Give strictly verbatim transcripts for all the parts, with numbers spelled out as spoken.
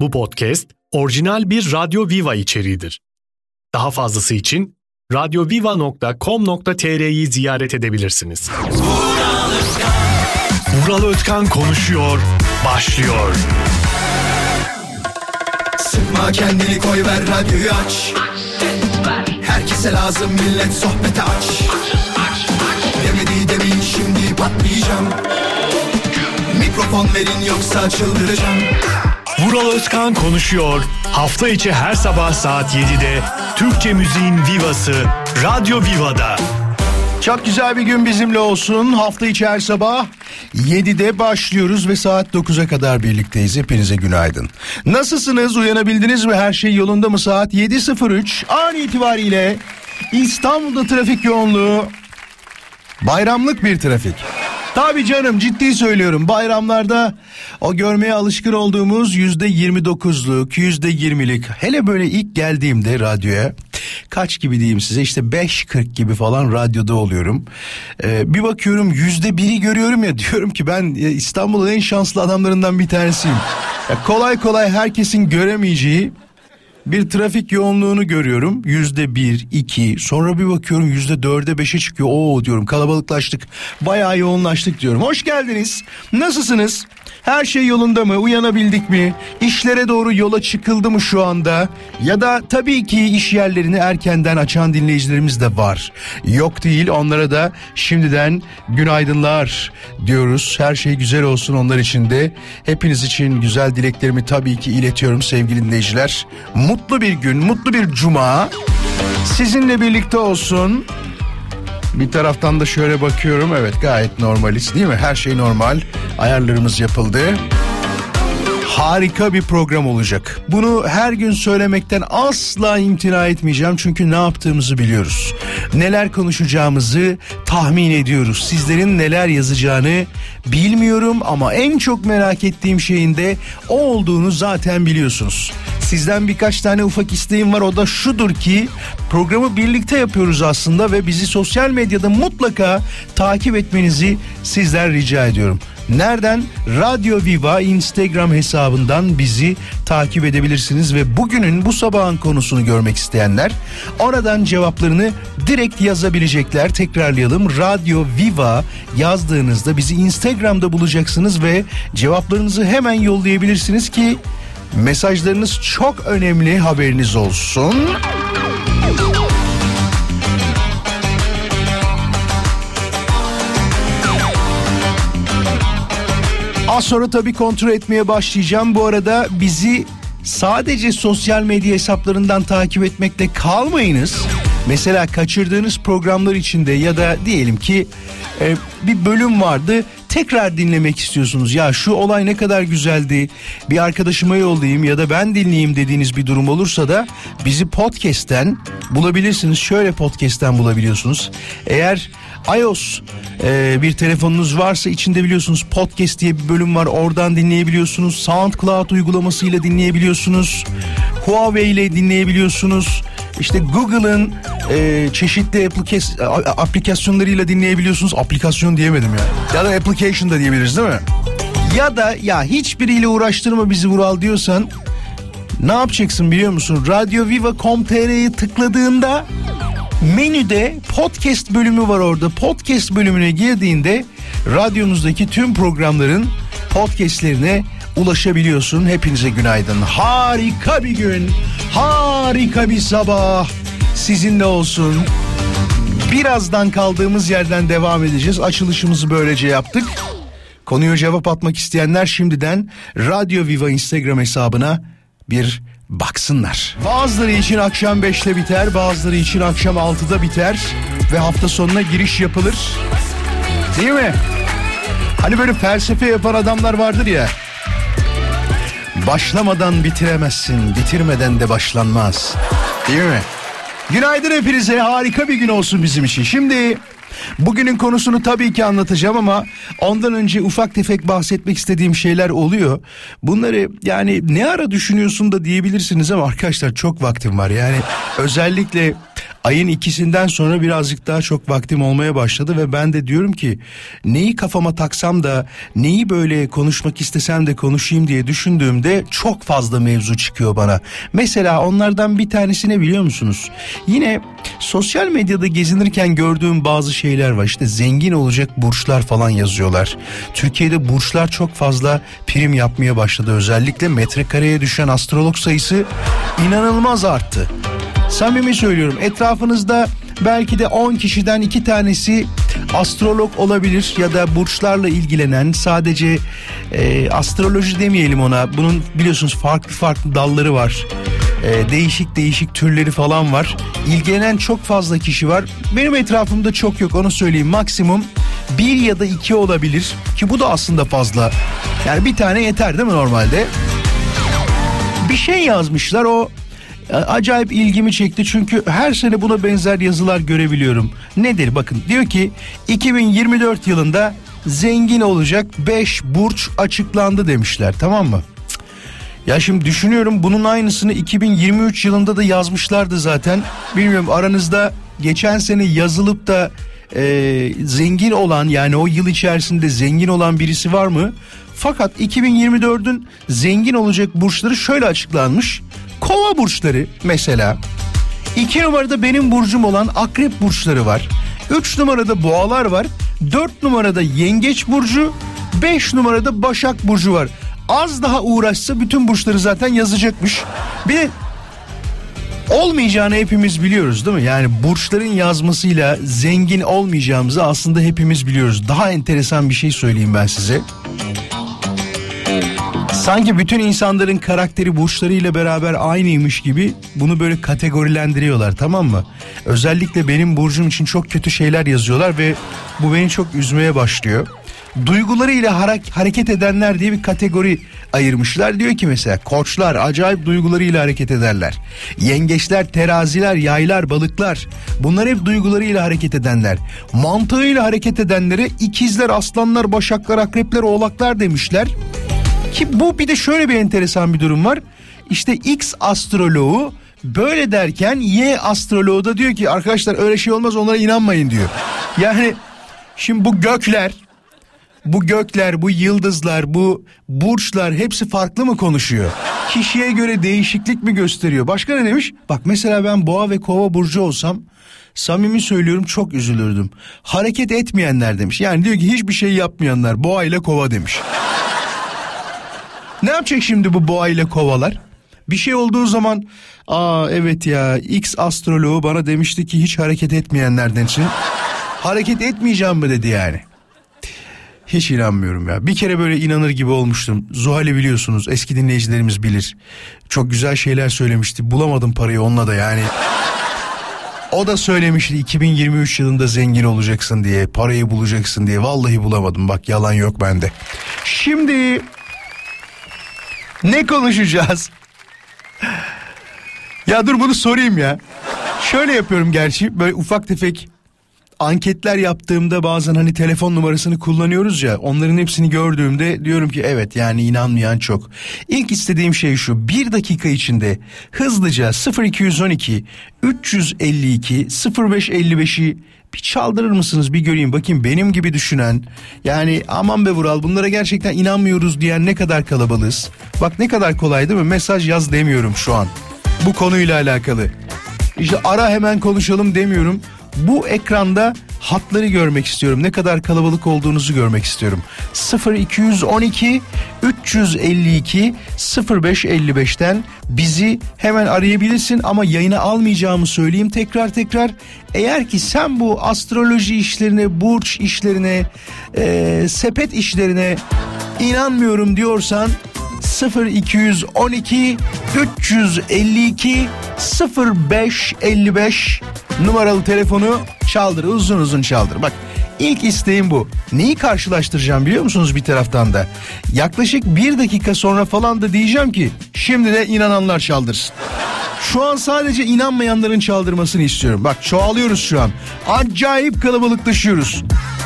Bu podcast orijinal bir Radyo Viva içeriğidir. Daha fazlası için radyo viva nokta com nokta t r'yi ziyaret edebilirsiniz. Vural Özkan, Vural Özkan konuşuyor, başlıyor. Sıkma kendini, koy ver radyoyu, aç. Herkese lazım, millet sohbete aç. Demedi demin, şimdi patlayacağım. Mikrofon verin, yoksa çıldıracağım. Vural Özkan konuşuyor. Hafta içi her sabah saat yedide Türkçe müziğin vivası Radyo Viva'da. Çok güzel bir gün bizimle olsun. Hafta içi her sabah yedide başlıyoruz ve saat dokuza kadar birlikteyiz. Hepinize günaydın. Nasılsınız? Uyanabildiniz mi? Her şey yolunda mı? Saat yedi sıfır üç an itibariyle İstanbul'da trafik yoğunluğu bayramlık bir trafik. Tabii canım, ciddi söylüyorum, bayramlarda o görmeye alışkın olduğumuz yüzde yirmi dokuzluk, yüzde yirmilik, hele böyle ilk geldiğimde radyoya kaç gibi diyeyim size, işte beş kırk gibi falan radyoda oluyorum. Ee, bir bakıyorum yüzde biri görüyorum ya, diyorum ki ben İstanbul'un en şanslı adamlarından bir tanesiyim. Ya kolay kolay herkesin göremeyeceği bir trafik yoğunluğunu görüyorum. Yüzde bir, iki. Sonra bir bakıyorum yüzde dörde, beşe çıkıyor. Oo diyorum, kalabalıklaştık. Bayağı yoğunlaştık diyorum. Hoş geldiniz. Nasılsınız? Her şey yolunda mı? Uyanabildik mi? İşlere doğru yola çıkıldı mı şu anda? Ya da tabii ki iş yerlerini erkenden açan dinleyicilerimiz de var. Yok değil. Onlara da şimdiden günaydınlar diyoruz. Her şey güzel olsun onlar için de. Hepiniz için güzel dileklerimi tabii ki iletiyorum sevgili dinleyiciler. Mutlu bir gün, mutlu bir cuma sizinle birlikte olsun. Bir taraftan da şöyle bakıyorum, evet gayet normaliz değil mi? Her şey normal, ayarlarımız yapıldı. Harika bir program olacak. Bunu her gün söylemekten asla imtina etmeyeceğim. Çünkü ne yaptığımızı biliyoruz. Neler konuşacağımızı tahmin ediyoruz. Sizlerin neler yazacağını bilmiyorum ama en çok merak ettiğim şeyin de o olduğunu zaten biliyorsunuz. Sizden birkaç tane ufak isteğim var. O da şudur ki programı birlikte yapıyoruz aslında ve bizi sosyal medyada mutlaka takip etmenizi sizden rica ediyorum. Nereden? Radyo Viva Instagram hesabından bizi takip edebilirsiniz ve bugünün, bu sabahın konusunu görmek isteyenler oradan cevaplarını direkt yazabilecekler. Tekrarlayalım. Radyo Viva yazdığınızda bizi Instagram'da bulacaksınız ve cevaplarınızı hemen yollayabilirsiniz ki mesajlarınız çok önemli, haberiniz olsun. Az sonra tabii kontrol etmeye başlayacağım. Bu arada bizi sadece sosyal medya hesaplarından takip etmekle kalmayınız. Mesela kaçırdığınız programlar içinde ya da diyelim ki e, bir bölüm vardı, tekrar dinlemek istiyorsunuz. Ya şu olay ne kadar güzeldi, bir arkadaşıma yollayayım ya da ben dinleyeyim dediğiniz bir durum olursa da bizi podcast'ten bulabilirsiniz. Şöyle podcast'ten bulabiliyorsunuz. Eğer iOS e, bir telefonunuz varsa içinde biliyorsunuz podcast diye bir bölüm var, oradan dinleyebiliyorsunuz. SoundCloud uygulamasıyla dinleyebiliyorsunuz. Huawei ile dinleyebiliyorsunuz. İşte Google'ın e, çeşitli applikas- aplikasyonlarıyla dinleyebiliyorsunuz. Aplikasyon diyemedim ya. Ya da application da diyebiliriz değil mi? Ya da ya hiçbiriyle uğraştırma bizi Vural diyorsan ne yapacaksın biliyor musun? radyo viva nokta com nokta t r'yi tıkladığında menüde podcast bölümü var orada. Podcast bölümüne girdiğinde radyonuzdaki tüm programların podcastlerine ulaşabiliyorsun. Hepinize günaydın. Harika bir gün, harika bir sabah sizinle olsun. Birazdan kaldığımız yerden devam edeceğiz. Açılışımızı böylece yaptık. Konuya cevap atmak isteyenler şimdiden Radyo Viva Instagram hesabına bir baksınlar. Bazıları için akşam beşte biter, bazıları için akşam altıda biter ve hafta sonuna giriş yapılır. Değil mi? Hani böyle felsefe yapan adamlar vardır ya. Başlamadan bitiremezsin, bitirmeden de başlanmaz. Değil mi? Günaydın hepinize, harika bir gün olsun bizim için. Şimdi bugünün konusunu tabii ki anlatacağım ama ondan önce ufak tefek bahsetmek istediğim şeyler oluyor. Bunları yani ne ara düşünüyorsun da diyebilirsiniz ama arkadaşlar çok vaktim var. Yani özellikle Ayın ikisinden sonra birazcık daha çok vaktim olmaya başladı ve ben de diyorum ki neyi kafama taksam da neyi böyle konuşmak istesem de konuşayım diye düşündüğümde çok fazla mevzu çıkıyor bana. Mesela onlardan bir tanesi ne biliyor musunuz? Yine sosyal medyada gezinirken gördüğüm bazı şeyler var. İşte zengin olacak burçlar falan yazıyorlar. Türkiye'de burçlar çok fazla prim yapmaya başladı. Özellikle metrekareye düşen astrolog sayısı inanılmaz arttı. Samimi söylüyorum, etrafınızda belki de on kişiden iki tanesi astrolog olabilir ya da burçlarla ilgilenen, sadece e, astroloji demeyelim ona. Bunun biliyorsunuz farklı farklı dalları var. E, değişik değişik türleri falan var. İlgilenen çok fazla kişi var. Benim etrafımda çok yok, onu söyleyeyim. Maksimum bir ya da iki olabilir ki bu da aslında fazla. Yani bir tane yeter değil mi normalde? Bir şey yazmışlar, o acayip ilgimi çekti çünkü her sene buna benzer yazılar görebiliyorum. Nedir? Bakın diyor ki iki bin yirmi dört yılında zengin olacak beş burç açıklandı demişler, tamam mı? Ya şimdi düşünüyorum, bunun aynısını iki bin yirmi üç yılında da yazmışlardı zaten. Bilmiyorum, aranızda geçen sene yazılıp da e, zengin olan, yani o yıl içerisinde zengin olan birisi var mı? Fakat iki bin yirmi dördün zengin olacak burçları şöyle açıklanmış. Kova burçları mesela, iki numarada benim burcum olan akrep burçları var, üç numarada boğalar var, dört numarada yengeç burcu, beş numarada başak burcu var. Az daha uğraşsa bütün burçları zaten yazacakmış. Bir de olmayacağını hepimiz biliyoruz değil mi? Yani burçların yazmasıyla zengin olmayacağımızı aslında hepimiz biliyoruz. Daha enteresan bir şey söyleyeyim ben size. Sanki bütün insanların karakteri burçlarıyla beraber aynıymış gibi bunu böyle kategorilendiriyorlar, tamam mı? Özellikle benim burcum için çok kötü şeyler yazıyorlar ve bu beni çok üzmeye başlıyor. Duygularıyla hareket edenler diye bir kategori ayırmışlar. Diyor ki mesela koçlar acayip duygularıyla hareket ederler. Yengeçler, teraziler, yaylar, balıklar, bunlar hep duygularıyla hareket edenler. Mantığıyla hareket edenlere ikizler, aslanlar, başaklar, akrepler, oğlaklar demişler. Ki bu bir de şöyle bir enteresan bir durum var. İşte X astroloğu böyle derken Y astroloğu da diyor ki arkadaşlar öyle şey olmaz, onlara inanmayın diyor. Yani şimdi bu gökler, bu gökler, bu yıldızlar, bu burçlar hepsi farklı mı konuşuyor? Kişiye göre değişiklik mi gösteriyor? Başka ne demiş? Bak mesela ben boğa ve kova burcu olsam samimi söylüyorum çok üzülürdüm. Hareket etmeyenler demiş. Yani diyor ki hiçbir şey yapmayanlar boğa ile kova demiş. Ne yapacak şimdi bu boğa ile kovalar? Bir şey olduğu zaman aa evet ya X astroloğu bana demişti ki hiç hareket etmeyenlerden için. Hareket etmeyeceğim mi dedi yani. Hiç inanmıyorum ya. Bir kere böyle inanır gibi olmuştum. Zuhal'i biliyorsunuz, eski dinleyicilerimiz bilir. Çok güzel şeyler söylemişti. Bulamadım parayı onunla da yani. O da söylemişti iki bin yirmi üç yılında zengin olacaksın diye, parayı bulacaksın diye. Vallahi bulamadım, bak yalan yok bende. Şimdi... ne konuşacağız? Ya dur bunu sorayım ya. Şöyle yapıyorum gerçi, böyle ufak tefek anketler yaptığımda bazen hani telefon numarasını kullanıyoruz ya, onların hepsini gördüğümde diyorum ki evet yani inanmayan çok. İlk istediğim şey şu: bir dakika içinde hızlıca sıfır iki on iki üç yüz elli iki sıfır beş elli beşi bir çaldırır mısınız, bir göreyim bakayım benim gibi düşünen, yani aman be Vural bunlara gerçekten inanmıyoruz diyen ne kadar kalabalığız. Bak ne kadar kolay değil mi, mesaj yaz demiyorum şu an bu konuyla alakalı, işte ara hemen konuşalım demiyorum. Bu ekranda hatları görmek istiyorum. Ne kadar kalabalık olduğunuzu görmek istiyorum. sıfır iki on iki üç yüz elli iki sıfır beş elli beşten bizi hemen arayabilirsin ama yayına almayacağımı söyleyeyim tekrar tekrar. Eğer ki sen bu astroloji işlerine, burç işlerine, e, sepet işlerine inanmıyorum diyorsan sıfır iki on iki üç yüz elli iki sıfır beş elli beş numaralı telefonu çaldır, uzun uzun çaldır. Bak ilk isteğim bu. Neyi karşılaştıracağım biliyor musunuz bir taraftan da? Yaklaşık bir dakika sonra falan da diyeceğim ki şimdi de inananlar çaldırsın. Şu an sadece inanmayanların çaldırmasını istiyorum. Bak çoğalıyoruz şu an. Acayip kalabalıklaşıyoruz.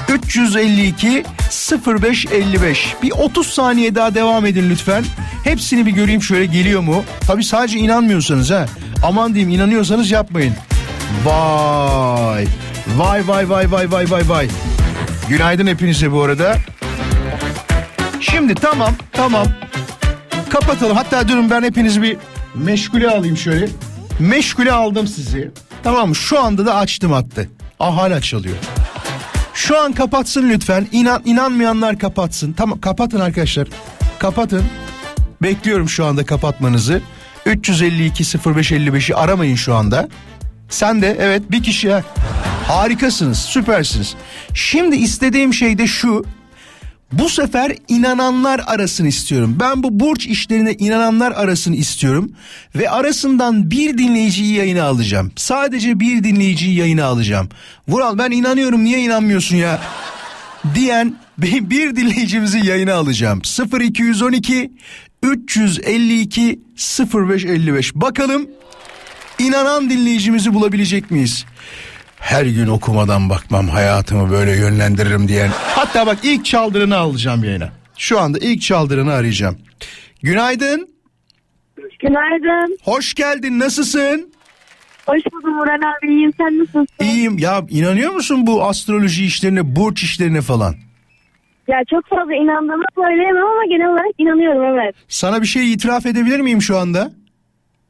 üç yüz elli iki sıfır beş elli beş. Bir otuz saniye daha devam edin lütfen. Hepsini bir göreyim şöyle, geliyor mu? Tabii sadece inanmıyorsanız ha. Aman diyeyim, inanıyorsanız yapmayın. Vay. Vay vay vay vay vay vay vay. Günaydın hepinize bu arada. Şimdi tamam tamam. Kapatalım. Hatta durun ben hepinizi bir meşgule alayım şöyle. Meşgule aldım sizi. Tamam mı? Şu anda da açtım attı. Ah hala çalıyor. Şu an kapatsın lütfen. İnan, inanmayanlar kapatsın. Tamam kapatın arkadaşlar. Kapatın. Bekliyorum şu anda kapatmanızı. üç yüz elli iki sıfır beş elli beşi aramayın şu anda. Sen de evet bir kişi. Harikasınız, süpersiniz. Şimdi istediğim şey de şu. Bu sefer inananlar arasını istiyorum. Ben bu burç işlerine inananlar arasını istiyorum. Ve arasından bir dinleyiciyi yayına alacağım. Sadece bir dinleyiciyi yayına alacağım. Vural ben inanıyorum niye inanmıyorsun ya? Diyen bir dinleyicimizi yayına alacağım. sıfır iki yüz on iki üç yüz elli iki sıfır beş elli beş. Bakalım inanan dinleyicimizi bulabilecek miyiz? Her gün okumadan bakmam, hayatımı böyle yönlendiririm diyen. Hatta bak ilk çaldırını alacağım yayına. Şu anda ilk çaldırını arayacağım. Günaydın. Günaydın. Hoş geldin, nasılsın? Hoş buldum Vural abi, iyiyim, sen nasılsın? İyiyim, ya inanıyor musun bu astroloji işlerine, burç işlerine falan? Ya çok fazla inandığımı söyleyemem ama genel olarak inanıyorum, evet. Sana bir şey itiraf edebilir miyim şu anda?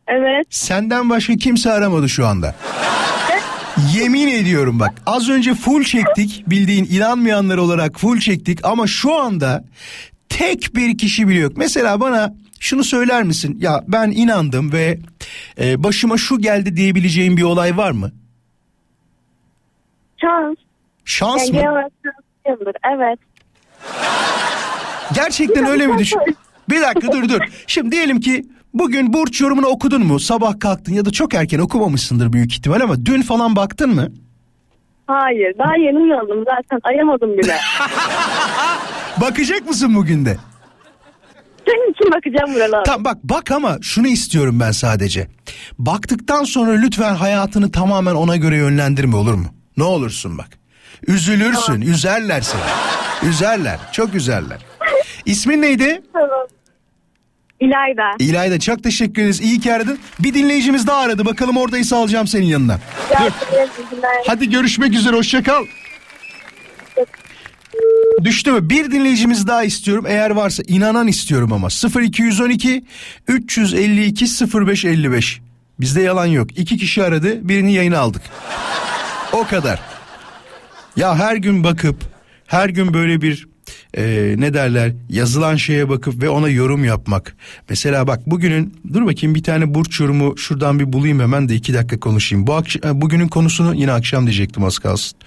Evet. Senden başka kimse aramadı şu anda. Yemin ediyorum bak, az önce full çektik, bildiğin inanmayanlar olarak full çektik ama şu anda tek bir kişi bile yok. Mesela bana şunu söyler misin? Ya ben inandım ve e, başıma şu geldi diyebileceğim bir olay var mı? Şans. Şans yani mı? Evet. Gerçekten öyle mi düşün? Bir dakika dur dur. Şimdi diyelim ki bugün burç yorumunu okudun mu? Sabah kalktın ya da çok erken okumamışsındır büyük ihtimal ama dün falan baktın mı? Hayır, daha yeni uyandım zaten, ayamadım bile. Bakacak mısın bugün de? Senin için bakacağım Vural abi. Tamam bak bak ama şunu istiyorum ben sadece. Baktıktan sonra lütfen hayatını tamamen ona göre yönlendirme, olur mu? Ne olursun bak. Üzülürsün, tamam. Üzerler seni. Üzerler, çok üzerler. İsmin neydi? Tamam. İlayda. İlayda çok teşekkür ederiz. İyi ki aradın. Bir dinleyicimiz daha aradı. Bakalım oradaysa alacağım senin yanına. Hadi görüşmek üzere. Hoşça kal. Düştü mü? Bir dinleyicimiz daha istiyorum. Eğer varsa inanan istiyorum ama. sıfır iki yüz on iki üç yüz elli iki sıfır beş elli beş. Bizde yalan yok. İki kişi aradı. Birini yayına aldık. O kadar. Ya her gün bakıp her gün böyle bir Ee, ne derler, yazılan şeye bakıp ve ona yorum yapmak. Mesela bak bugünün, dur bakayım bir tane burç yorumu şuradan bir bulayım hemen de iki dakika konuşayım. Bu akşam, bugünün konusunu yine akşam diyecektim az kalsın.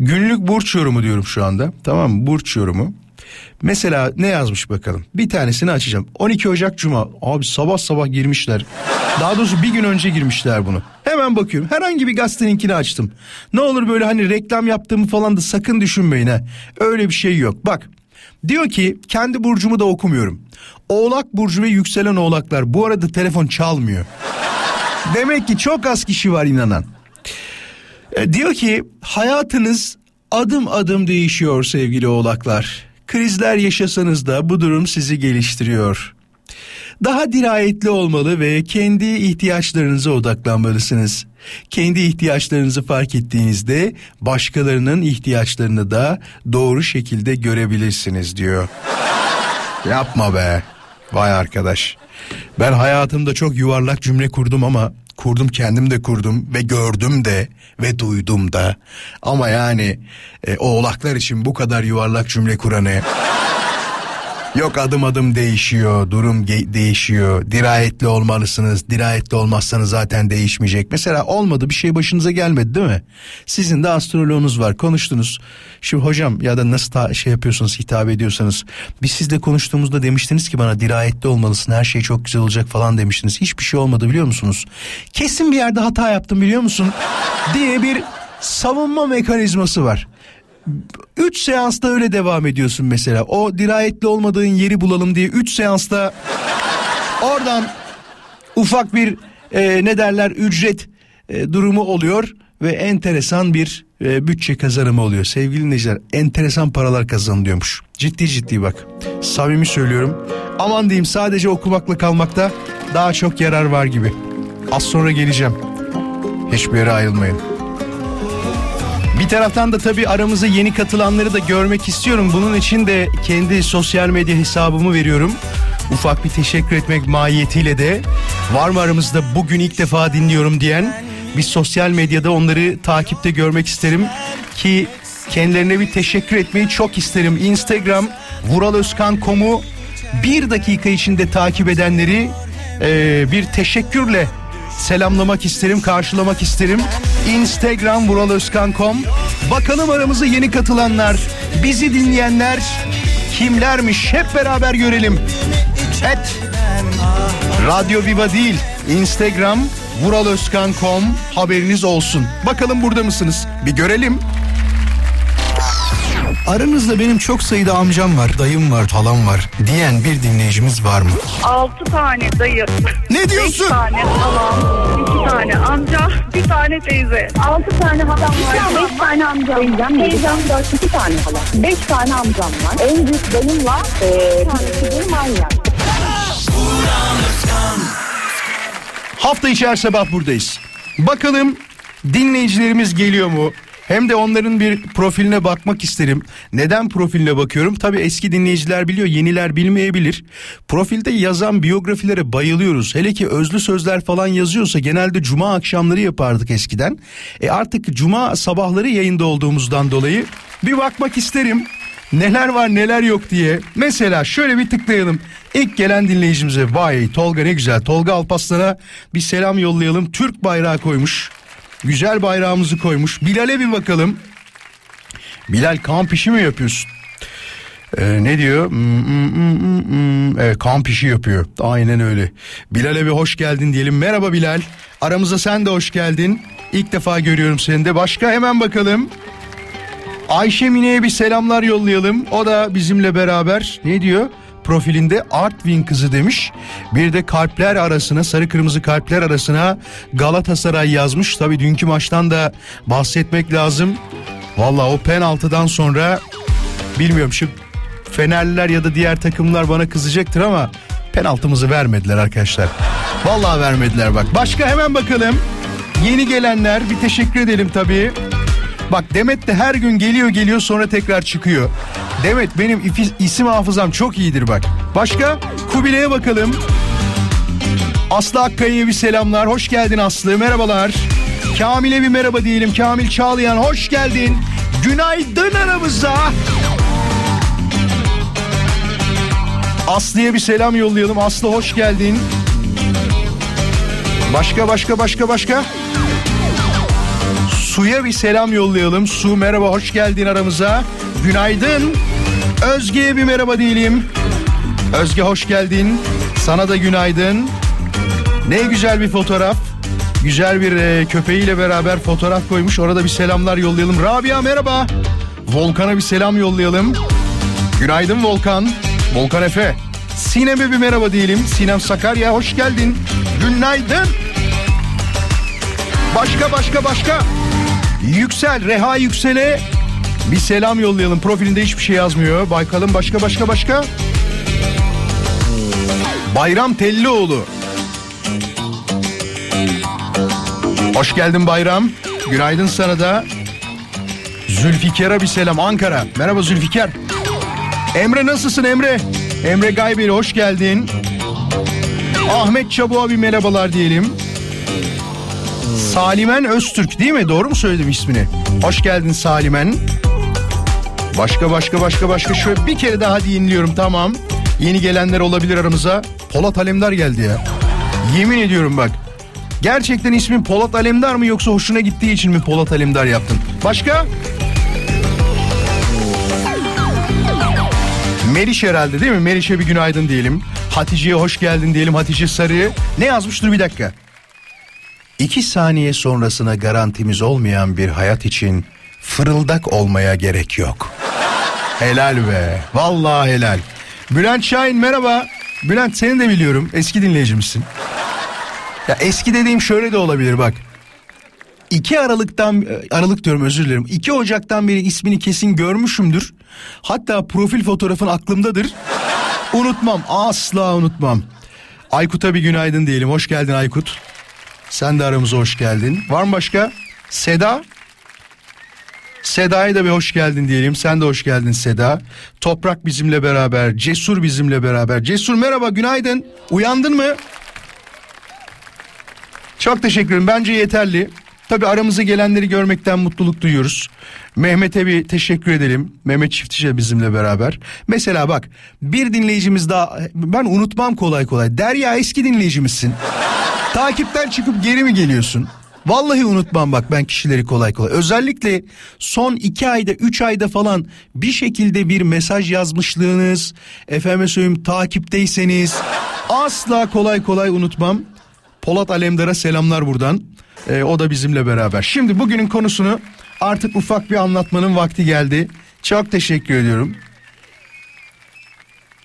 Günlük burç yorumu diyorum şu anda, tamam mı? Burç yorumu. Mesela ne yazmış bakalım, bir tanesini açacağım. on iki Ocak Cuma. Abi sabah sabah girmişler. Daha doğrusu bir gün önce girmişler bunu. Hemen bakıyorum, herhangi bir gazeteninkini açtım. Ne olur böyle hani reklam yaptığımı falan da sakın düşünmeyin ha. Öyle bir şey yok. Bak diyor ki kendi burcumu da okumuyorum. Oğlak burcu ve yükselen oğlaklar. Bu arada telefon çalmıyor. Demek ki çok az kişi var inanan. E, diyor ki hayatınız adım adım değişiyor sevgili oğlaklar. Krizler yaşasanız da bu durum sizi geliştiriyor. Daha dirayetli olmalı ve kendi ihtiyaçlarınıza odaklanmalısınız. Kendi ihtiyaçlarınızı fark ettiğinizde başkalarının ihtiyaçlarını da doğru şekilde görebilirsiniz diyor. Yapma be. Vay arkadaş. Ben hayatımda çok yuvarlak cümle kurdum ama kurdum kendim de kurdum ve gördüm de ve duydum da. Ama yani e, oğlaklar için bu kadar yuvarlak cümle kuranı... Yok adım adım değişiyor, durum ge- değişiyor, dirayetli olmalısınız, dirayetli olmazsanız zaten değişmeyecek. Mesela olmadı, bir şey başınıza gelmedi değil mi? Sizin de astroloğunuz var, konuştunuz. Şimdi hocam ya da nasıl ta- şey yapıyorsanız, hitap ediyorsanız, biz sizle konuştuğumuzda demiştiniz ki bana dirayetli olmalısın, her şey çok güzel olacak falan demiştiniz. Hiçbir şey olmadı biliyor musunuz? Kesin bir yerde hata yaptım biliyor musun diye bir savunma mekanizması var. Üç seansta öyle devam ediyorsun mesela. O dirayetli olmadığın yeri bulalım diye üç seansta oradan ufak bir e, ne derler ücret e, durumu oluyor ve enteresan bir e, bütçe kazanımı oluyor. Sevgili dinleyiciler, enteresan paralar kazanılıyormuş. Ciddi ciddi bak. Samimi söylüyorum. Aman diyeyim, sadece okumakla kalmakta daha çok yarar var gibi. Az sonra geleceğim. Hiçbir yere ayrılmayın. Bir taraftan da tabii aramıza yeni katılanları da görmek istiyorum. Bunun için de kendi sosyal medya hesabımı veriyorum. Ufak bir teşekkür etmek mahiyetiyle de var mı aramızda bugün ilk defa dinliyorum diyen, biz sosyal medyada onları takipte görmek isterim ki kendilerine bir teşekkür etmeyi çok isterim. Instagram vural özkan nokta com'u bir dakika içinde takip edenleri e, bir teşekkürle selamlamak isterim, karşılamak isterim. Instagram vural özkan nokta com. Bakalım aramıza yeni katılanlar, bizi dinleyenler kimlermiş, hep beraber görelim. Et Radyo Viva değil, Instagram vural özkan nokta com, haberiniz olsun. Bakalım burada mısınız? Bir görelim. Aranızda benim çok sayıda amcam var, dayım var, halam var diyen bir dinleyicimiz var mı? Altı tane dayı. Ne diyorsun? Beş tane halam, iki tane amca, bir tane teyze. Altı tane halam var, beş tane amcam var. Teyzem dört, iki tane halam. Beş tane amcam var. En büyük dayım var, bir tanesi benim annem. Hafta içi her sabah buradayız. Bakalım dinleyicilerimiz geliyor mu? Hem de onların bir profiline bakmak isterim. Neden profiline bakıyorum? Tabii eski dinleyiciler biliyor, yeniler bilmeyebilir. Profilde yazan biyografilere bayılıyoruz. Hele ki özlü sözler falan yazıyorsa genelde cuma akşamları yapardık eskiden. E artık cuma sabahları yayında olduğumuzdan dolayı bir bakmak isterim. Neler var neler yok diye. Mesela şöyle bir tıklayalım. İlk gelen dinleyicimize, vay Tolga ne güzel. Tolga Alpaslan'a bir selam yollayalım. Türk bayrağı koymuş. Güzel bayrağımızı koymuş. Bilal'e bir bakalım. Bilal, kamp işi mi yapıyorsun? Ee, ne diyor? Hmm, hmm, hmm, hmm. Evet, kamp işi yapıyor. Aynen öyle. Bilal'e bir hoş geldin diyelim. Merhaba Bilal. Aramıza sen de hoş geldin. İlk defa görüyorum seni de. Başka hemen bakalım. Ayşe Mine'ye bir selamlar yollayalım. O da bizimle beraber. Ne diyor? Profilinde Artvin kızı demiş. Bir de kalpler arasına, sarı kırmızı kalpler arasına Galatasaray yazmış. Tabii dünkü maçtan da bahsetmek lazım. Vallahi o penaltıdan sonra bilmiyorum, şu Fenerliler ya da diğer takımlar bana kızacaktır ama penaltımızı vermediler arkadaşlar. Vallahi vermediler bak. Başka hemen bakalım. Yeni gelenler bir teşekkür edelim tabii. Bak Demet de her gün geliyor geliyor sonra tekrar çıkıyor. Demet, benim isim hafızam çok iyidir bak. Başka? Kubile'ye bakalım. Aslı Akkaya'ya bir selamlar. Hoş geldin Aslı. Merhabalar. Kamil'e bir merhaba diyelim. Kamil Çağlayan hoş geldin. Günaydın aramıza. Aslı'ya bir selam yollayalım. Aslı hoş geldin. Başka başka başka başka. Su'ya bir selam yollayalım. Su merhaba, hoş geldin aramıza. Günaydın. Özge'ye bir merhaba diyelim. Özge hoş geldin. Sana da günaydın. Ne güzel bir fotoğraf. Güzel bir e, köpeğiyle beraber fotoğraf koymuş. Orada bir selamlar yollayalım. Rabia merhaba. Volkan'a bir selam yollayalım. Günaydın Volkan. Volkan Efe. Sinem'e bir merhaba diyelim. Sinem Sakarya hoş geldin. Günaydın. Başka başka başka. Yüksel, Reha Yüksel'e bir selam yollayalım. Profilinde hiçbir şey yazmıyor. Baykal'ın başka başka başka. Bayram Tellioğlu. Hoş geldin Bayram. Günaydın sana da. Zülfikar'a bir selam. Ankara. Merhaba Zülfikar. Emre nasılsın Emre? Emre Gaybeli hoş geldin. Ahmet Çabuğa bir merhabalar diyelim. Salimen Öztürk değil mi? Doğru mu söyledim ismini? Hoş geldin Salimen. Başka başka başka başka. Şöyle bir kere daha dinliyorum, tamam. Yeni gelenler olabilir aramıza. Polat Alemdar geldi ya. Yemin ediyorum bak. Gerçekten ismin Polat Alemdar mı yoksa hoşuna gittiği için mi Polat Alemdar yaptın? Başka? Meriç herhalde değil mi? Meriç'e bir günaydın diyelim. Hatice'ye hoş geldin diyelim. Hatice Sarı. Ne yazmış? Dur bir dakika. İki saniye sonrasına garantimiz olmayan bir hayat için fırıldak olmaya gerek yok. Helal be. Vallahi helal. Bülent Şahin merhaba. Bülent, seni de biliyorum. Eski dinleyicimsin. Ya eski dediğim şöyle de olabilir bak. iki Aralık'tan, Aralık diyorum özür dilerim. iki Ocak'tan beri ismini kesin görmüşümdür. Hatta profil fotoğrafın aklımdadır. Unutmam, asla unutmam. Aykut'a bir günaydın diyelim. Hoş geldin Aykut. Sen de aramıza hoş geldin. Var mı başka? Seda? Seda'ya da bir hoş geldin diyelim. Sen de hoş geldin Seda. Toprak bizimle beraber. Cesur bizimle beraber. Cesur merhaba, günaydın. Uyandın mı? Çok teşekkür ederim. Bence yeterli. Tabii aramıza gelenleri görmekten mutluluk duyuyoruz. Mehmet'e bir teşekkür edelim. Mehmet Çiftçi bizimle beraber. Mesela bak, bir dinleyicimiz daha. Ben unutmam kolay kolay. Derya, eski dinleyicimizsin. Takipten çıkıp geri mi geliyorsun? Vallahi unutmam bak ben kişileri kolay kolay. Özellikle son iki ayda, üç ayda falan bir şekilde bir mesaj yazmışlığınız, efendim söyleyeyim takipteyseniz asla kolay kolay unutmam. Polat Alemdar'a selamlar buradan. Ee, o da bizimle beraber. Şimdi bugünün konusunu artık ufak bir anlatmanın vakti geldi. Çok teşekkür ediyorum.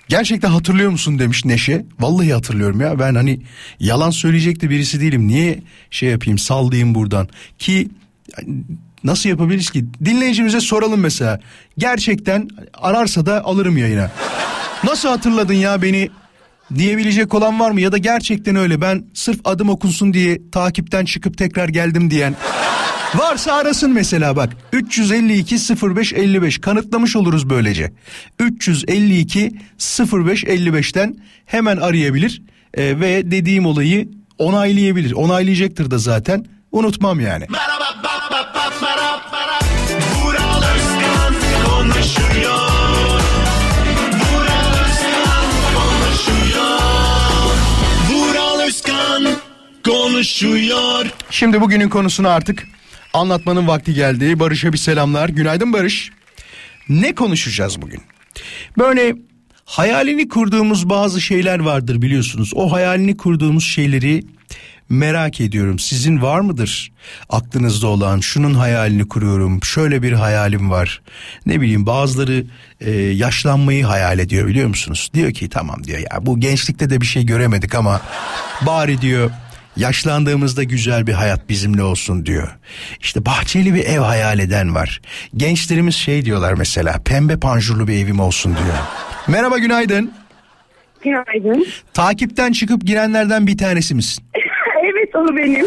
Gerçekten hatırlıyor musun demiş Neşe. Vallahi hatırlıyorum ya, ben hani yalan söyleyecek de birisi değilim. Niye şey yapayım, sallayayım buradan ki, nasıl yapabiliriz ki? Dinleyicimize soralım mesela. Gerçekten ararsa da alırım yayına. Nasıl hatırladın ya beni diyebilecek olan var mı? Ya da gerçekten öyle, ben sırf adım okunsun diye takipten çıkıp tekrar geldim diyen varsa arasın mesela bak. üç yüz elli iki sıfır beş elli beş kanıtlamış oluruz böylece. üç yüz elli iki sıfır beş elli beşten hemen arayabilir e, ve dediğim olayı onaylayabilir. Onaylayacaktır da zaten. Unutmam yani. Merhaba bak bak bak merhaba. Vural Özkan konuşuyor. Vural Özkan konuşuyor. Vural Özkan konuşuyor. Şimdi bugünün konusunu artık anlatmanın vakti geldi. Barış'a bir selamlar. Günaydın Barış. Ne konuşacağız bugün? Böyle hayalini kurduğumuz bazı şeyler vardır biliyorsunuz. O hayalini kurduğumuz şeyleri merak ediyorum. Sizin var mıdır aklınızda olan, şunun hayalini kuruyorum, şöyle bir hayalim var. Ne bileyim, bazıları e, yaşlanmayı hayal ediyor biliyor musunuz? Diyor ki tamam diyor ya, bu gençlikte de bir şey göremedik ama bari diyor yaşlandığımızda güzel bir hayat bizimle olsun diyor. İşte bahçeli bir ev hayal eden var. Gençlerimiz şey diyorlar mesela, pembe panjurlu bir evim olsun diyor. Merhaba, günaydın. Günaydın. Takipten çıkıp girenlerden bir tanesi misin? Evet, o benim.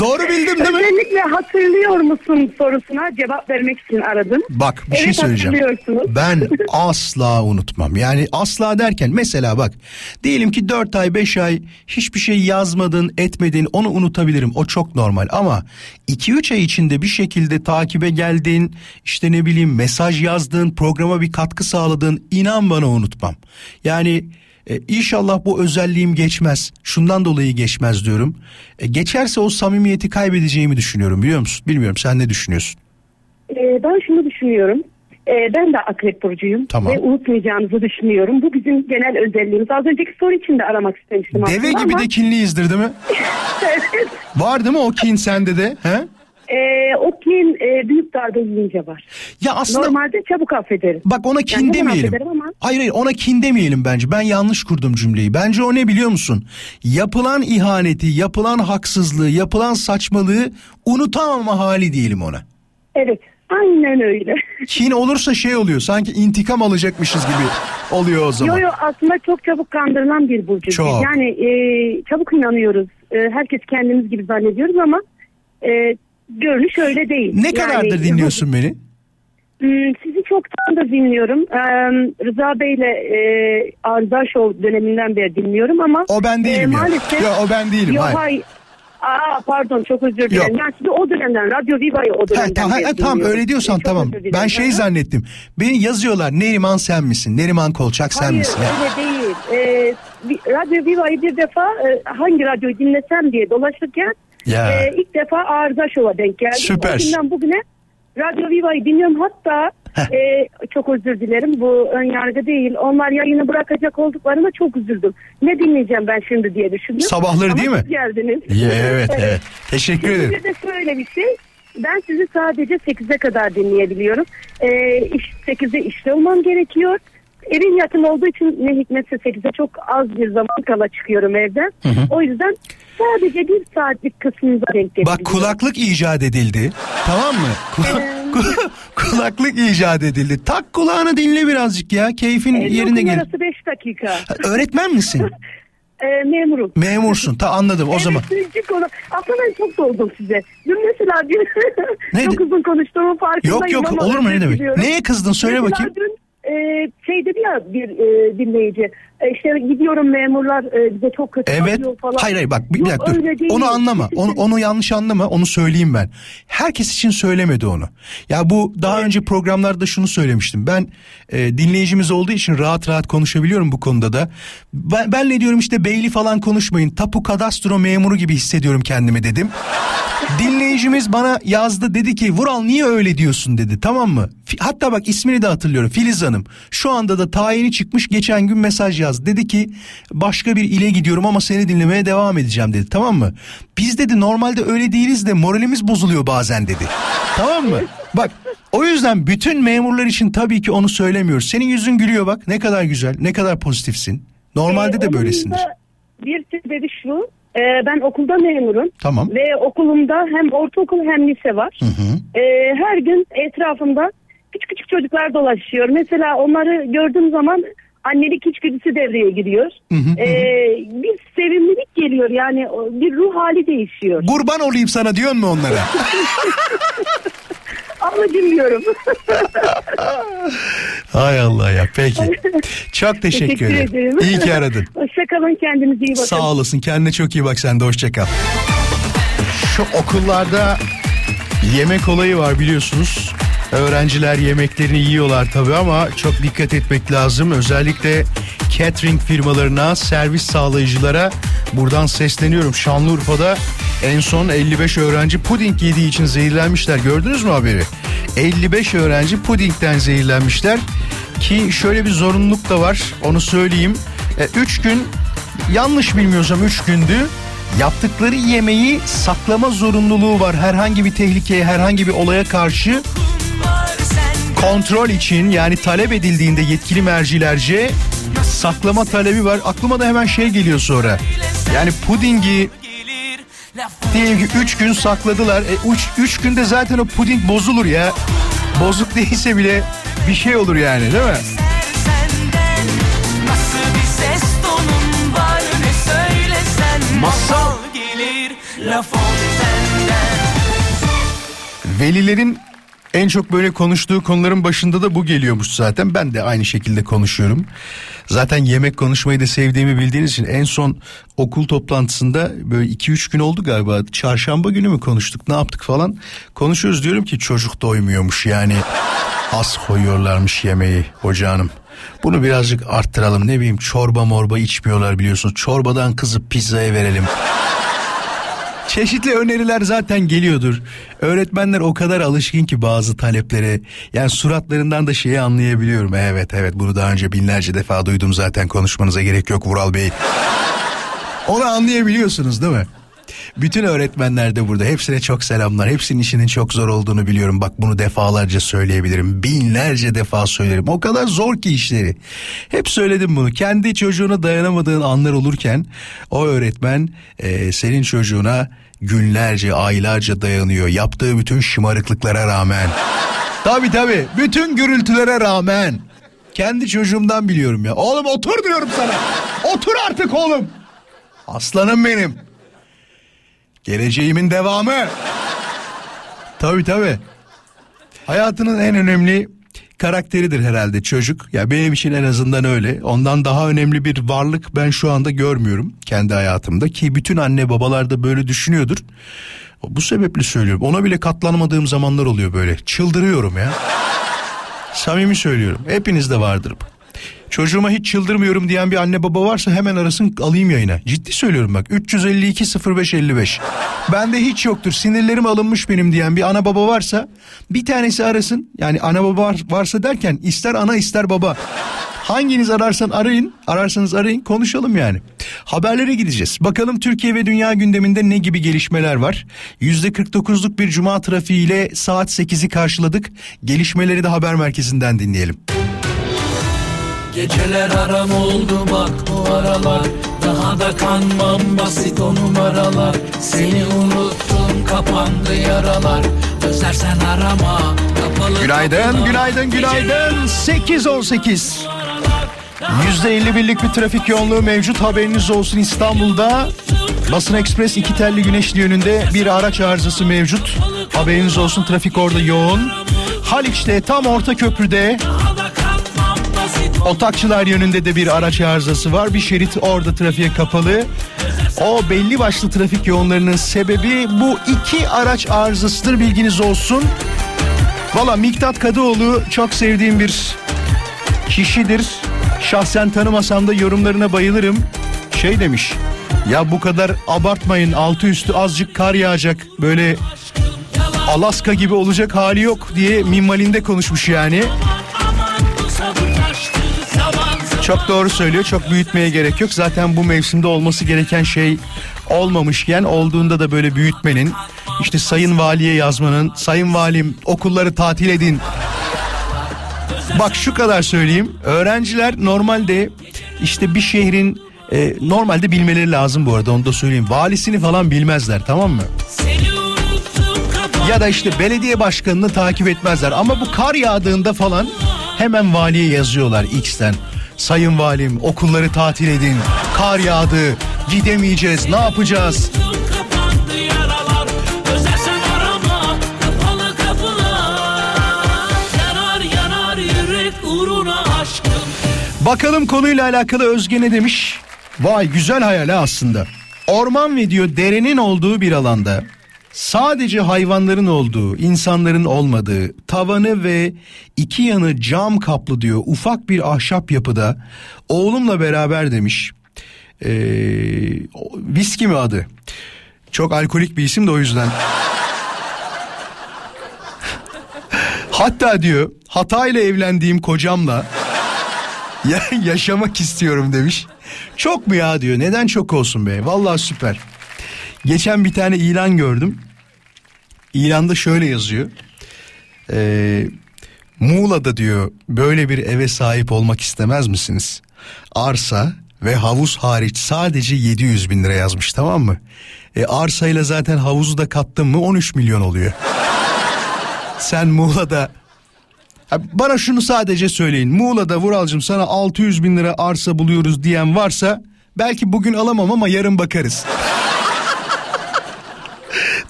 Doğru bildim değil mi? Özellikle hatırlıyor musun sorusuna cevap vermek için aradım. Bak bir evet, şey söyleyeceğim. Ben asla unutmam. Yani asla derken mesela bak, diyelim ki dört ay beş ay hiçbir şey yazmadın etmedin, onu unutabilirim, o çok normal. Ama iki üç ay içinde bir şekilde takibe geldin, işte ne bileyim mesaj yazdın, programa bir katkı sağladın, inan bana unutmam. Yani E, İnşallah bu özelliğim geçmez. Şundan dolayı geçmez diyorum. E, geçerse o samimiyeti kaybedeceğimi düşünüyorum biliyor musun? Bilmiyorum, sen ne düşünüyorsun? E, ben şunu düşünüyorum. E, ben de akrep burcuyum. Tamam. Ve unutmayacağımızı düşünüyorum. Bu bizim genel özelliğimiz. Az önceki soru için de aramak istemiştim. Deve gibi ama de kinliyizdir değil mi? Evet. Var değil mi o kin sende de? He? Ee, o kin e, büyük darbe yiyince var. Ya aslında normalde çabuk affederim. Bak ona kin yani demeyelim. Ama Hayır hayır ona kin demeyelim bence. Ben yanlış kurdum cümleyi. Bence o ne biliyor musun? Yapılan ihaneti, yapılan haksızlığı, yapılan saçmalığı unutamama hali diyelim ona. Evet, aynen öyle. Kin olursa şey oluyor, sanki intikam alacakmışız gibi oluyor o zaman. Yok yok, aslında çok çabuk kandırılan bir burcu. Yani e, çabuk inanıyoruz. E, herkes kendimiz gibi zannediyoruz ama E, görünüş öyle değil. Ne yani, kadardır dinliyorsun beni? Sizi çoktan da dinliyorum. Ee, Rıza Bey'le e, Alzaşov döneminden beri dinliyorum ama o ben değilim e, ya. Maalesef, ya. O ben değilim. Yok, hayır. Hay, aa, pardon çok özür dilerim. Ben sizi o dönemden, Radyo Viva'yı o dönemden beri dinliyorum. Tamam öyle diyorsan tamam. Ben şey zannettim. Beni yazıyorlar, Neriman sen misin? Neriman Kolçak sen hayır, misin? Hayır öyle yani değil. Ee, Radyo Viva'yı bir defa e, hangi radyoyu dinlesem diye dolaşırken Ee, ilk defa Arzaşov'a denk geldim. Süper. O günden bugüne Radyo Viva'yı dinliyorum. Hatta e, çok özür dilerim, bu ön yargı değil. Onlar yayını bırakacak olduklarına çok üzüldüm. Ne dinleyeceğim ben şimdi diye düşündüm. Sabahları ama değil mi? Geldiniz. Evet, evet evet. Teşekkür ederim. Size de şöyle bir şey. Ben sizi sadece sekize kadar dinleyebiliyorum. E, iş, sekize işte olmam gerekiyor. Evin yakın olduğu için ne hikmetse sekize çok az bir zaman kala çıkıyorum evden. Hı hı. O yüzden sadece bir saatlik kısmımıza denk geliyor. Bak kulaklık icat edildi. Tamam mı? Kula- kulaklık icat edildi. Tak kulağını dinle birazcık ya. Keyfin e, yerine gel. beş dakika. Öğretmen misin? E, memurum. Memursun. Ta anladım o evet, zaman. Aslında ben çok doldum size. Dün mesela bir çok uzun konuştuğumu farkındayım. Yok yok olur mu ne demek. Biliyorum. Neye kızdın söyle mesela bakayım. Dün e, şey dedi ya bir e, dinleyici. E, işte gidiyorum memurlar e, bize çok kötü evet. Falan. Hayır hayır bak bir yok, dakika dur. Onu anlama. Onu, onu yanlış anlama. Onu söyleyeyim ben. Herkes için söylemedi onu. Ya bu daha evet. önce programlarda şunu söylemiştim. Ben e, dinleyicimiz olduğu için rahat rahat konuşabiliyorum bu konuda da. Ben, ben ne diyorum işte beyli falan konuşmayın. Tapu kadastro memuru gibi hissediyorum kendimi dedim. Dinleyicimiz bana yazdı dedi ki Vural niye öyle diyorsun dedi tamam mı? Hatta bak ismini de hatırlıyorum Filiz Hanım. Şu anda da tayini çıkmış geçen gün mesaj yazdı. Dedi ki başka bir ile gidiyorum ama seni dinlemeye devam edeceğim dedi tamam mı? Biz dedi normalde öyle değiliz de moralimiz bozuluyor bazen dedi. Tamam mı? Bak o yüzden bütün memurlar için tabii ki onu söylemiyoruz. Senin yüzün gülüyor bak ne kadar güzel ne kadar pozitifsin. Normalde ee, de böylesindir. Bir sebebi şu. Ben okulda memurum tamam. Ve okulumda hem ortaokul hem lise var. Hı hı. Ee, her gün etrafımda küçük küçük çocuklar dolaşıyor. Mesela onları gördüğüm zaman annelik içgüdüsü devreye giriyor. Hı hı, ee, hı. Bir sevimlilik geliyor yani bir ruh hali değişiyor. Kurban olayım sana diyorsun mu onlara? Ablacığım diyorum. Hay Allah ya peki. Çok teşekkür, teşekkür ederim. ederim. İyi ki aradın. Hoşçakalın kendinize iyi bakın. Sağ olasın kendine çok iyi bak sen de hoşçakal. Şu okullarda yemek olayı var biliyorsunuz. Öğrenciler yemeklerini yiyorlar tabii ama çok dikkat etmek lazım. Özellikle catering firmalarına, servis sağlayıcılara buradan sesleniyorum. Şanlıurfa'da en son elli beş öğrenci puding yediği için zehirlenmişler. Gördünüz mü haberi? elli beş öğrenci pudingden zehirlenmişler. Ki şöyle bir zorunluluk da var. Onu söyleyeyim. üç gün, yanlış bilmiyorsam üç gündü. Yaptıkları yemeği saklama zorunluluğu var. Herhangi bir tehlikeye, herhangi bir olaya karşı kontrol için yani talep edildiğinde yetkili mercilerce saklama talebi var. Aklıma da hemen şey geliyor sonra. Yani pudingi diyelim ki üç gün sakladılar. üç e, günde zaten o puding bozulur ya. Bozuk değilse bile bir şey olur yani değil mi? Masal gelir lafım senden. Velilerin en çok böyle konuştuğu konuların başında da bu geliyormuş zaten. Ben de aynı şekilde konuşuyorum. Zaten yemek konuşmayı da sevdiğimi bildiğiniz için en son okul toplantısında böyle iki üç gün oldu galiba. Çarşamba günü mü konuştuk, ne yaptık falan. Konuşuyoruz diyorum ki çocuk doymuyormuş yani. Az koyuyorlarmış yemeği hoca hanım. Bunu birazcık arttıralım ne bileyim çorba morba içmiyorlar biliyorsunuz. Çorbadan kızıp pizzaya verelim. Çeşitli öneriler zaten geliyordur. Öğretmenler o kadar alışkın ki bazı taleplere. Yani suratlarından da şeyi anlayabiliyorum. Evet evet bunu daha önce binlerce defa duydum zaten konuşmanıza gerek yok Vural Bey. Onu anlayabiliyorsunuz değil mi? Bütün öğretmenler de burada. Hepsine çok selamlar. Hepsinin işinin çok zor olduğunu biliyorum. Bak bunu defalarca söyleyebilirim. Binlerce defa söylerim. O kadar zor ki işleri. Hep söyledim bunu. Kendi çocuğuna dayanamadığın anlar olurken o öğretmen e, senin çocuğuna günlerce, aylarca dayanıyor. Yaptığı bütün şımarıklıklara rağmen. Tabii tabii. Bütün gürültülere rağmen. Kendi çocuğumdan biliyorum ya. Oğlum otur diyorum sana. Otur artık oğlum. Aslanım benim. Geleceğimin devamı. Tabii tabii. Hayatının en önemli karakteridir herhalde çocuk. Ya benim için en azından öyle. Ondan daha önemli bir varlık ben şu anda görmüyorum kendi hayatımda. Ki bütün anne babalar da böyle düşünüyordur. Bu sebeple söylüyorum. Ona bile katlanmadığım zamanlar oluyor böyle. Çıldırıyorum ya. Samimi söylüyorum. Hepinizde vardır bu. Çocuğuma hiç çıldırmıyorum diyen bir anne baba varsa hemen arasın alayım yayına. Ciddi söylüyorum bak üç yüz elli iki sıfır beş elli beş. Bende hiç yoktur sinirlerim alınmış benim diyen bir ana baba varsa bir tanesi arasın. Yani ana baba varsa derken ister ana ister baba. Hanginiz ararsan arayın, ararsanız arayın konuşalım yani. Haberlere gideceğiz. Bakalım Türkiye ve dünya gündeminde ne gibi gelişmeler var? yüzde kırk dokuzluk bir cuma trafiğiyle saat sekizi karşıladık. Gelişmeleri de haber merkezinden dinleyelim. Geceler aram oldu bak bu aralar. Daha da kanmam basit o numaralar. Seni unuttum kapandı yaralar. Özlersen arama kapalı. Günaydın kapılar. Günaydın günaydın. Geceler sekiz on sekiz. yüzde elli birlik bir trafik yoğunluğu mevcut, haberiniz olsun. İstanbul'da Basın Ekspres iki telli Güneşli yönünde bir araç arızası mevcut, haberiniz olsun, trafik orada yoğun. Haliç'te tam orta köprüde Otakçılar yönünde de bir araç arızası var, bir şerit orada trafiğe kapalı. O belli başlı trafik yoğunlarının sebebi bu iki araç arızasıdır, bilginiz olsun. Valla Miktat Kadıoğlu çok sevdiğim bir kişidir. Şahsen tanımasam da yorumlarına bayılırım. Şey demiş, ya bu kadar abartmayın, altı üstü azıcık kar yağacak, böyle Alaska gibi olacak hali yok diye minvalinde konuşmuş yani. Çok doğru söylüyor, çok büyütmeye gerek yok. Zaten bu mevsimde olması gereken şey olmamışken, olduğunda da böyle büyütmenin, işte sayın valiye yazmanın, sayın valim okulları tatil edin. Bak şu kadar söyleyeyim, öğrenciler normalde işte bir şehrin e, normalde bilmeleri lazım bu arada, onu da söyleyeyim. Valisini falan bilmezler, tamam mı? Ya da işte belediye başkanını takip etmezler, ama bu kar yağdığında falan hemen valiye yazıyorlar X'ten. Sayın valim okulları tatil edin, kar yağdı, gidemeyeceğiz, ne yapacağız? Bakalım konuyla alakalı Özge ne demiş? Vay güzel hayal aslında. Orman ve diyor derenin olduğu bir alanda sadece hayvanların olduğu, insanların olmadığı, tavanı ve iki yanı cam kaplı diyor ufak bir ahşap yapıda oğlumla beraber demiş. Ee, Viski mi adı? Çok alkolik bir isim de o yüzden. Hatta diyor hatayla evlendiğim kocamla yaşamak istiyorum demiş. Çok mu ya diyor, neden çok olsun be, vallahi süper. Geçen bir tane ilan gördüm. İlanda şöyle yazıyor. Ee, Muğla'da diyor böyle bir eve sahip olmak istemez misiniz? Arsa ve havuz hariç sadece yedi yüz bin lira yazmış, tamam mı? E, arsayla zaten havuzu da kattın mı on üç milyon oluyor. Sen Muğla'da... Ya bana şunu sadece söyleyin. Muğla'da Vuralcığım sana altı yüz bin lira arsa buluyoruz diyen varsa... belki bugün alamam ama yarın bakarız.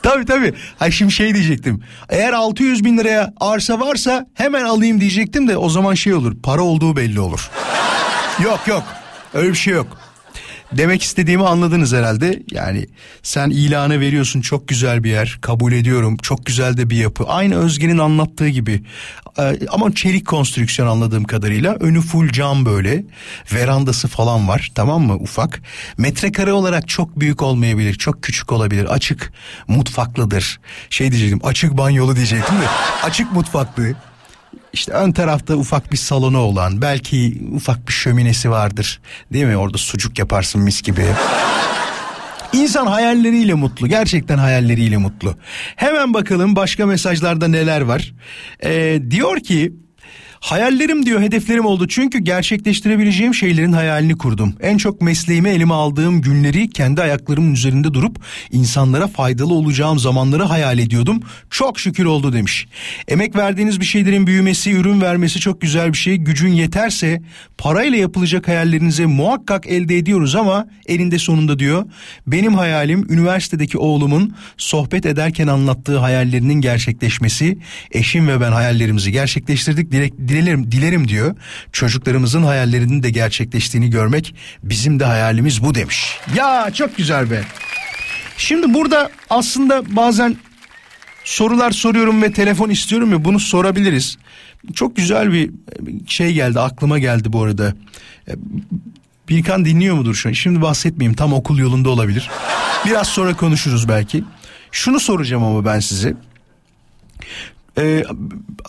Tabii tabii. Ha şimdi şey diyecektim. Eğer altı yüz bin liraya arsa varsa hemen alayım diyecektim de o zaman şey olur. Para olduğu belli olur. Yok yok. Öyle bir şey yok. Demek istediğimi anladınız herhalde. Yani sen ilanı veriyorsun, çok güzel bir yer, kabul ediyorum, çok güzel de bir yapı, aynı Özge'nin anlattığı gibi ee, ama çelik konstrüksiyon anladığım kadarıyla, önü full cam, böyle verandası falan var, tamam mı, ufak, metrekare olarak çok büyük olmayabilir, çok küçük olabilir, açık mutfaklıdır, şey diyecektim, açık banyolu diyecektim de açık mutfaklı. İşte ön tarafta ufak bir salonu olan, belki ufak bir şöminesi vardır, değil mi? Orada sucuk yaparsın mis gibi. İnsan hayalleriyle mutlu, gerçekten hayalleriyle mutlu. Hemen bakalım başka mesajlarda neler var. Ee, diyor ki hayallerim diyor hedeflerim oldu çünkü gerçekleştirebileceğim şeylerin hayalini kurdum. En çok mesleğimi elime aldığım günleri, kendi ayaklarımın üzerinde durup insanlara faydalı olacağım zamanları hayal ediyordum. Çok şükür oldu demiş. Emek verdiğiniz bir şeylerin büyümesi, ürün vermesi çok güzel bir şey. Gücün yeterse parayla yapılacak hayallerinize muhakkak elde ediyoruz ama elinde sonunda diyor. Benim hayalim üniversitedeki oğlumun sohbet ederken anlattığı hayallerinin gerçekleşmesi. Eşim ve ben hayallerimizi gerçekleştirdik. Direkt Dilerim, dilerim diyor. Çocuklarımızın hayallerinin de gerçekleştiğini görmek bizim de hayalimiz bu demiş. Ya çok güzel be. Şimdi burada aslında bazen sorular soruyorum ve telefon istiyorum ya, bunu sorabiliriz. Çok güzel bir şey geldi, aklıma geldi bu arada. Birkan dinliyor mudur şu an? Şimdi bahsetmeyeyim, tam okul yolunda olabilir. Biraz sonra konuşuruz belki. Şunu soracağım ama ben size. Ee,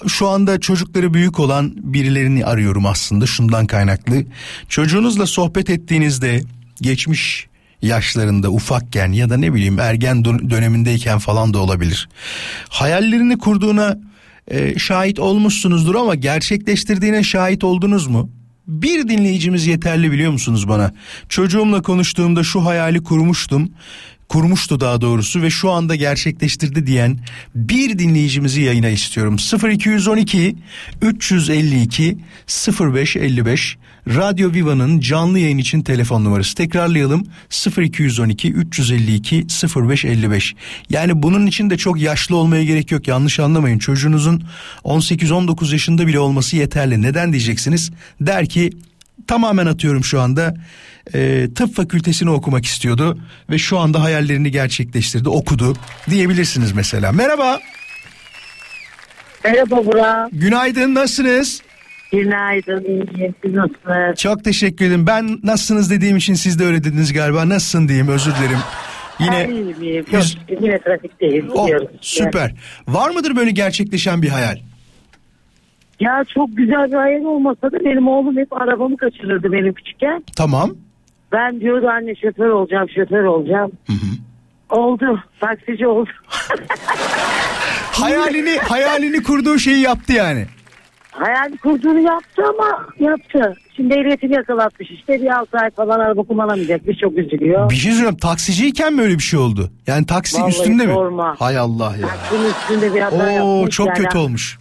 şu anda çocukları büyük olan birilerini arıyorum aslında, şundan kaynaklı. Çocuğunuzla sohbet ettiğinizde geçmiş yaşlarında, ufakken ya da ne bileyim ergen dönemindeyken falan da olabilir, hayallerini kurduğuna e, şahit olmuşsunuzdur ama gerçekleştirdiğine şahit oldunuz mu? Bir dinleyicimiz yeterli, biliyor musunuz bana? Çocuğumla konuştuğumda şu hayali kurmuştum. kurmuştu daha doğrusu ve şu anda gerçekleştirdi diyen bir dinleyicimizi yayına istiyorum. sıfır iki on iki üç yüz elli iki sıfır beş elli beş Radyo Viva'nın canlı yayın için telefon numarası. Tekrarlayalım, sıfır iki on iki üç yüz elli iki sıfır beş elli beş. Yani bunun için de çok yaşlı olmaya gerek yok, yanlış anlamayın. Çocuğunuzun on sekiz on dokuz yaşında bile olması yeterli. Neden diyeceksiniz? Der ki, tamamen atıyorum şu anda, e, tıp fakültesini okumak istiyordu ve şu anda hayallerini gerçekleştirdi, okudu diyebilirsiniz mesela. Merhaba. Merhaba Vural. Günaydın, nasılsınız? Günaydın, iyiyim. Siz nasılsınız? Çok teşekkür ederim. Ben nasılsınız dediğim için siz de öyle dediniz galiba. Nasılsın diyeyim, özür dilerim. Yine, yüz... yine trafikteyim. Oh, süper. Var mıdır böyle gerçekleşen bir hayal? Ya çok güzel bir hayal olmasa da benim oğlum hep arabamı kaçırırdı benim küçükken. Tamam. Ben diyordu anne şoför olacağım, şoför olacağım. Hı hı. Oldu, taksici oldu. hayalini hayalini kurduğu şeyi yaptı yani. Hayal kurduğunu yaptı ama yaptı. Şimdi ehliyetini yakalatmış işte, bir altı ay falan araba kullanamayacakmış, çok üzülüyor. Bir şey söyleyeyim, taksiciyken mi öyle bir şey oldu? Yani taksi vallahi üstünde sorma mi? Hay Allah ya. Taksinin üstünde bir hata yapmış. Oo, çok yani kötü olmuş.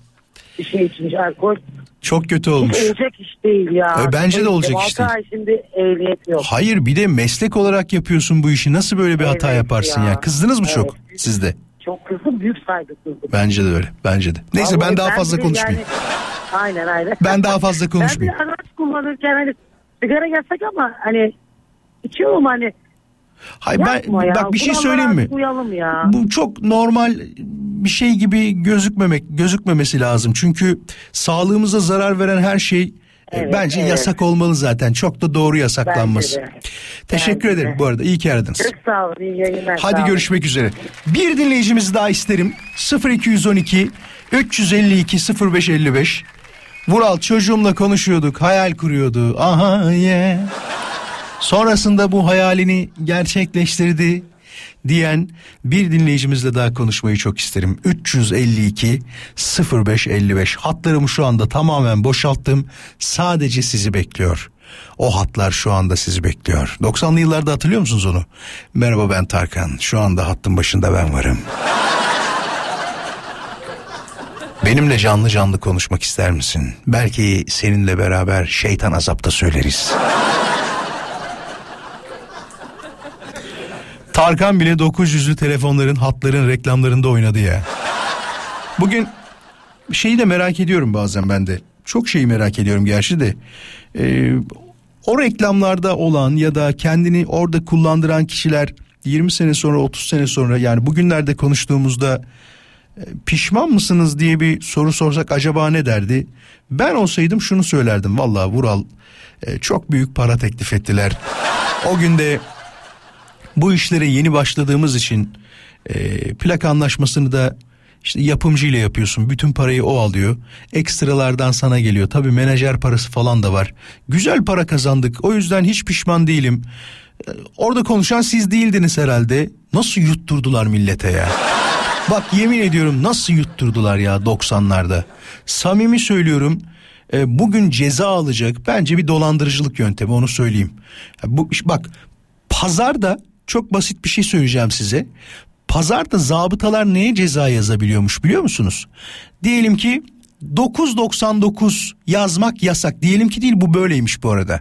Bir şey içmiş, alkol. Çok kötü olmuş. Olacak iş değil ya. E, bence de olacak iş değil. Şimdi ehliyet yok. Hayır, bir de meslek olarak yapıyorsun bu işi. Nasıl böyle bir evet hata yaparsın ya? ya? Kızdınız mı evet. çok sizde? Çok kızdım, büyük saygısızlık. Bence de öyle, bence de. Neyse vallahi ben daha ben fazla konuşmayayım. Yani... Aynen aynen. Ben daha fazla konuşmayayım. Ben bir araç kullanırken hani sigara yasak ama hani içiyorum hani. Hayır yapma ben ya. Bak bir şey söyleyeyim mi? Bu çok normal bir şey gibi gözükmemek gözükmemesi lazım. Çünkü sağlığımıza zarar veren her şey evet, bence evet. yasak olmalı zaten. Çok da doğru yasaklanması. Teşekkür bence ederim de. Bu arada. İyi ki aradınız. Çok sağ olun. İyi yayınlar. Hadi görüşmek üzere. Bir dinleyicimizi daha isterim. sıfır iki on iki üç yüz elli iki sıfır beş elli beş Vural çocuğumla konuşuyorduk. Hayal kuruyordu. Aha ye. Yeah. Sonrasında bu hayalini gerçekleştirdi diyen bir dinleyicimizle daha konuşmayı çok isterim. üç yüz elli iki sıfır beş elli beş Hatlarımı şu anda tamamen boşalttım. Sadece sizi bekliyor. O hatlar şu anda sizi bekliyor. doksanlı yıllarda hatırlıyor musunuz onu? Merhaba ben Tarkan. Şu anda hattın başında ben varım. Benimle canlı canlı konuşmak ister misin? Belki seninle beraber şeytan azapta söyleriz. Tarkan bile dokuz yüzlü telefonların, hatların reklamlarında oynadı ya. Bugün şeyi de merak ediyorum bazen ben de. Çok şeyi merak ediyorum gerçi de. Ee, o reklamlarda olan ya da kendini orada kullandıran kişiler yirmi sene sonra, otuz sene sonra, yani bugünlerde konuştuğumuzda pişman mısınız diye bir soru sorsak acaba ne derdi? Ben olsaydım şunu söylerdim. Vallahi Vural çok büyük para teklif ettiler. O gün de bu işlere yeni başladığımız için e, plaka anlaşmasını da işte yapımcıyla yapıyorsun. Bütün parayı o alıyor. Ekstralardan sana geliyor. Tabii menajer parası falan da var. Güzel para kazandık. O yüzden hiç pişman değilim. E, orada konuşan siz değildiniz herhalde. Nasıl yutturdular millete ya? Bak yemin ediyorum nasıl yutturdular ya doksanlarda. Samimi söylüyorum. E, bugün ceza alacak. Bence bir dolandırıcılık yöntemi, onu söyleyeyim. Ya, bu, bak pazarda... Çok basit bir şey söyleyeceğim size. Pazarda zabıtalar neye ceza yazabiliyormuş biliyor musunuz? Diyelim ki dokuz doksan dokuz yazmak yasak. Diyelim ki değil, bu böyleymiş bu arada.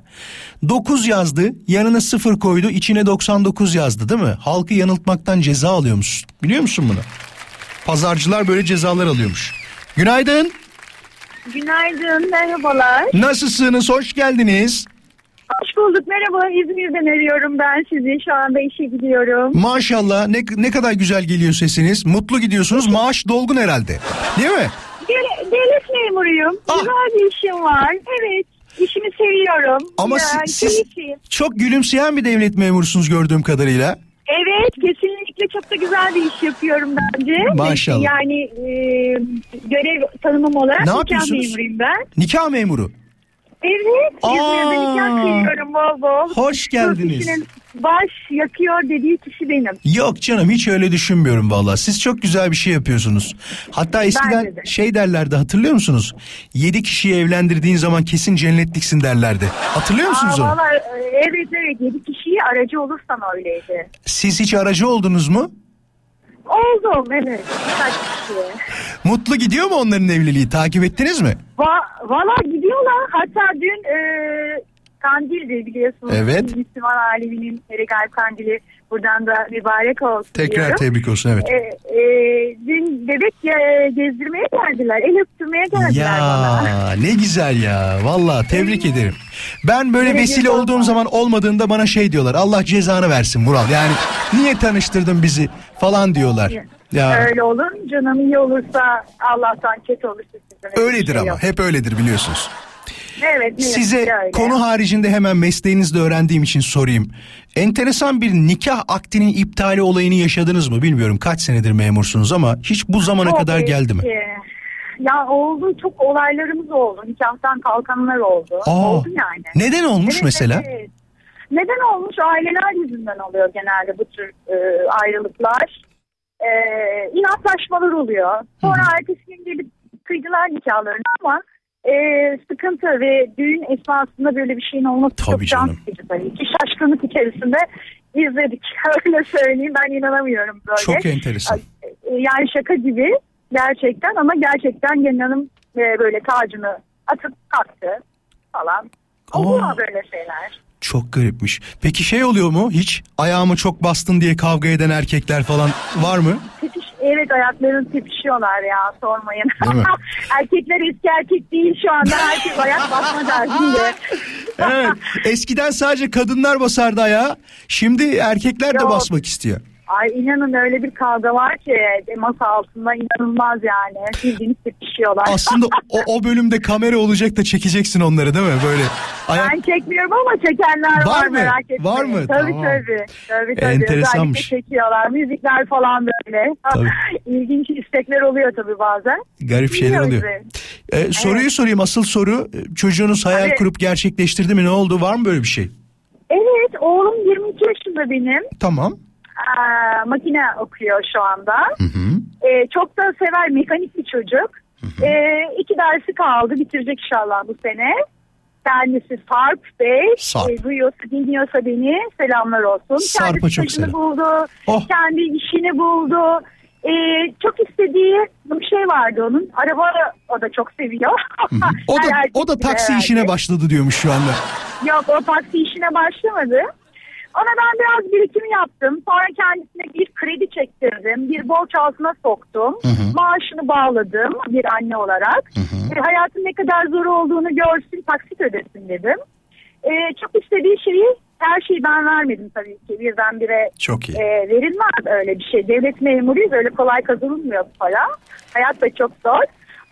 dokuz yazdı, yanına sıfır koydu, içine doksan dokuz yazdı değil mi? Halkı yanıltmaktan ceza alıyormuş. Biliyor musun bunu? Pazarcılar böyle cezalar alıyormuş. Günaydın. Günaydın, merhabalar. Nasılsınız, hoş geldiniz. Hoş bulduk, merhaba, İzmir'den arıyorum ben sizi, şu anda işe gidiyorum. Maşallah, ne ne kadar güzel geliyor sesiniz, mutlu gidiyorsunuz, maaş dolgun herhalde değil mi? Dele, devlet memuruyum, ah. güzel bir işim var, evet, işimi seviyorum. Ama yani, siz, siz çok gülümseyen bir devlet memurusunuz gördüğüm kadarıyla. Evet, kesinlikle çok da güzel bir iş yapıyorum bence. Maşallah. Yani e, görev tanımım olarak ne nikah memuruyum ben. Nikah memuru. Evet, İzmir'de nikah kıyıyorum bol bol. Hoş geldiniz. Türk işinin, baş yakıyor dediği kişi benim. Yok canım, hiç öyle düşünmüyorum vallahi. Siz çok güzel bir şey yapıyorsunuz. Hatta eskiden de şey derlerdi, hatırlıyor musunuz? Yedi kişiyi evlendirdiğin zaman kesin cennetliksin derlerdi. Hatırlıyor musunuz Aa, onu? Vallahi, evet evet, yedi kişiyi aracı olursam öyleydi. Siz hiç aracı oldunuz mu? Oldum, evet. Mutlu gidiyor mu onların evliliği? Takip ettiniz mi? Va- Valla gidiyorlar. Hatta dün ee, Kandil'di biliyorsunuz. Evet. Müslüman aleminin Regal Kandili. Buradan da mübarek olsun. Tekrar diyorum. Tebrik olsun, evet. Ee, e, dün bebek e, gezdirmeye geldiler. El öptürmeye geldiler. Ya bana. Ne güzel ya. Valla tebrik ederim. Ben böyle ne vesile olduğum olma. zaman olmadığında bana şey diyorlar. Allah cezanı versin Vural. Yani niye tanıştırdın bizi falan diyorlar. Ya. Öyle olur. Canım iyi olursa Allah'tan kötü olursa sizden. Öyledir şey ama. Yok. Hep öyledir biliyorsunuz. Evet, size konu haricinde hemen mesleğinizde öğrendiğim için sorayım. Enteresan bir nikah akdinin iptali olayını yaşadınız mı bilmiyorum. Kaç senedir memursunuz ama hiç bu zamana çok kadar geldi mi? Ya oldu, çok olaylarımız oldu. Nikahtan kalkanlar oldu. Aa, oldu yani. Neden olmuş evet, mesela? Evet. Neden olmuş? Aileler yüzünden oluyor genelde bu tür e, ayrılıklar. E, inatlaşmalar oluyor. Sonra Hı-hı. ertesi gün gelip kıydılar nikahlarını ama Ee, sıkıntı ve düğün esnasında böyle bir şeyin olması tabii çok şanslıdır tabii ki. Şaşkınlık içerisinde izledik. Öyle söyleyeyim, ben inanamıyorum böyle. Çok enteresan. Yani şaka gibi gerçekten ama gerçekten gelin hanım böyle tacını atıp kalktı falan. Oluyor böyle şeyler. Çok garipmiş. Peki şey oluyor mu hiç? Ayağımı çok bastın diye kavga eden erkekler falan var mı? Evet, ayaklarını tepişiyorlar ya, sormayın. Erkekler eski erkek değil şu anda. Herkes ayak basma derdinde. Evet, eskiden sadece kadınlar basardı ayağa. Şimdi erkekler Yok. de basmak istiyor. Ay inanın öyle bir kavga var ki masa altında, inanılmaz yani. Bildiğiniz tepişiyorlar. Aslında o, o bölümde kamera olacak da çekeceksin onları değil mi? Böyle ayak... Ben çekmiyorum ama çekenler var, var merak etmeyin. Var mı? Tabii tamam. tabii. tabii, tabii. Enteresanmış. Özellikle çekiyorlar. Müzikler falan böyle. İlginç istekler oluyor tabii bazen. Garip şeyler Biliyor oluyor. Ee, soruyu evet. sorayım. Asıl soru, çocuğunuz hayal evet. kurup gerçekleştirdi mi? Ne oldu? Var mı böyle bir şey? Evet. Oğlum yirmi iki yaşında benim. Tamam. Aa, makine okuyor şu anda. Hı hı. Ee, çok da sever, mekanik bir çocuk. Hı hı. Ee, iki dersi kaldı, bitirecek inşallah bu sene. Kendisi Sarp Bey. Sarp. E, duyuyorsa, dinliyorsa beni, selamlar olsun. Sarp'a Kendisi çok selam. Buldu, oh. Kendi işini buldu. Ee, çok istediği bir şey vardı onun. Araba o da çok seviyor. Hı hı. O, da, o da taksi herhalde. işine başladı diyormuş şu anda. Yok, o taksi işine başlamadı. Ona ben biraz birikim yaptım. Sonra kendisine bir kredi çektirdim. Bir borç altına soktum. Hı hı. Maaşını bağladım bir anne olarak. Hı hı. E, hayatın ne kadar zor olduğunu görsün, taksit ödesin dedim. E, çok istediği şeyi, her şeyi ben vermedim tabii ki. Birdenbire e, verilmez öyle bir şey. Devlet memuruyuz, öyle kolay kazanılmıyor para. Hayat da çok zor.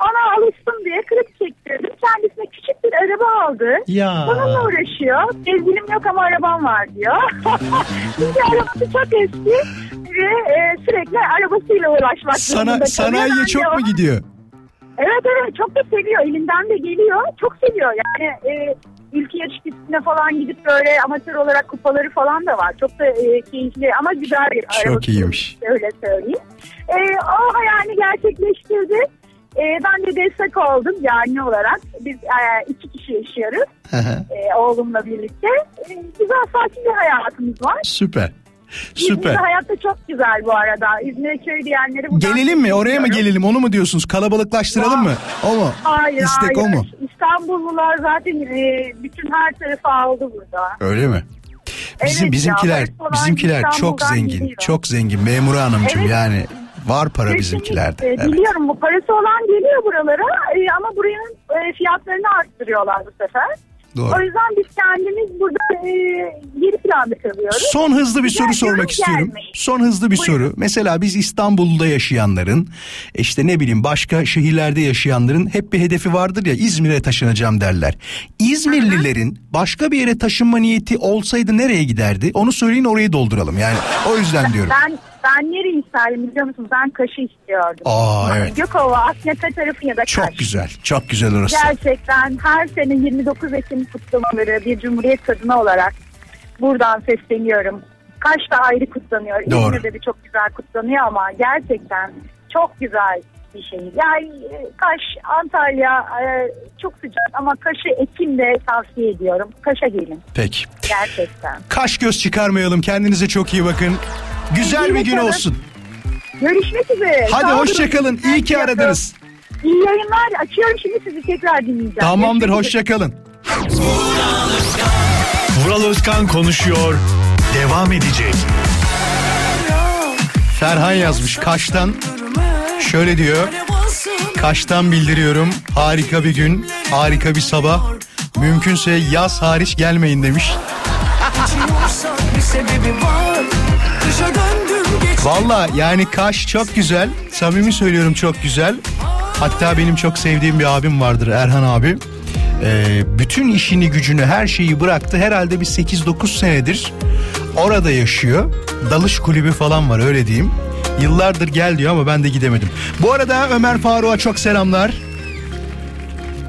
Ona alışsın diye kredi çektirdim. Kendisine küçük bir araba aldı. Ya. Bununla uğraşıyor. Sevgilim yok ama arabam var diyor. Çünkü arabası çok eski ve e, sürekli arabasıyla uğraşmak Sana, durumunda. Sanayiye çok diyor. mu gidiyor? Evet evet, çok da seviyor. Elinden de geliyor. Çok seviyor. Yani e, ülke yarışmasına falan gidip böyle amatör olarak kupaları falan da var. Çok da e, keyifli ama güzel bir arabası. Çok iyiymiş. Öyle söyleyeyim. E, o hayalini gerçekleştirdi. Ee, ben de destek oldum yani olarak. Biz e, iki kişi yaşıyoruz e, oğlumla birlikte. E, güzel sakin bir hayatımız var. Süper. Süper. İzmir'de hayatta çok güzel bu arada. İzmir'e köy diyenleri... Gelelim mi? Oraya mı gelelim? Onu mu diyorsunuz? Kalabalıklaştıralım ya. mı? O mu? Hayır, İstek hayır. o mu? İstanbullular zaten e, bütün her tarafı aldı burada. Öyle mi? Bizim, evet bizimkiler ya, bizimkiler çok zengin. Gidiyor. Çok zengin Memur Hanımcığım evet. yani... Var para Kesinlikle. bizimkilerde. Evet. Biliyorum, bu parası olan geliyor buralara e, ama buranın e, fiyatlarını arttırıyorlar bu sefer. Doğru. O yüzden biz kendimiz burada e, geri planda kalıyoruz. Son hızlı bir Güzel, soru sormak istiyorum. Gelmeyin. Son hızlı bir Buyurun. soru. Mesela biz İstanbul'da yaşayanların, işte ne bileyim başka şehirlerde yaşayanların hep bir hedefi vardır ya, İzmir'e taşınacağım derler. İzmirlilerin Hı-hı. başka bir yere taşınma niyeti olsaydı nereye giderdi? Onu söyleyin, orayı dolduralım. Yani o yüzden diyorum. Ben Ben nereyi isterdim biliyor musunuz? Ben Kaş'ı istiyordum. Aa evet. Gökova, Aknaka tarafı ya da Kaş. Çok güzel. Çok güzel orası. Gerçekten her sene yirmi dokuz Ekim kutlamaları bir Cumhuriyet kadını olarak buradan sesleniyorum. Kaş'ta ayrı kutlanıyor. İzmir'de de çok güzel kutlanıyor ama gerçekten çok güzel bir şey. Yani Kaş, Antalya çok sıcak ama Kaş'ı Ekim'de tavsiye ediyorum. Kaş'a gelin. Peki. Gerçekten. Kaş göz çıkarmayalım. Kendinize çok iyi bakın. Güzel iyi bir gün olsun. Görüşmek üzere. Hadi hoşçakalın. İyi ki aradınız. İyi yayınlar. Açıyorum şimdi, sizi tekrar dinleyeceğim. Tamamdır. Hoşçakalın. Vural Özkan konuşuyor. Devam edecek. Ferhan yazmış Kaş'tan. Şöyle diyor. Kaş'tan bildiriyorum. Harika bir gün, harika bir sabah. Mümkünse yaz hariç gelmeyin demiş. Valla yani Kaş çok güzel. Samimi söylüyorum, çok güzel. Hatta benim çok sevdiğim bir abim vardır, Erhan abi. Ee, bütün işini gücünü her şeyi bıraktı. Herhalde bir sekiz dokuz senedir orada yaşıyor. Dalış kulübü falan var, öyle diyeyim. Yıllardır gel diyor ama ben de gidemedim. Bu arada Ömer Faruk'a çok selamlar.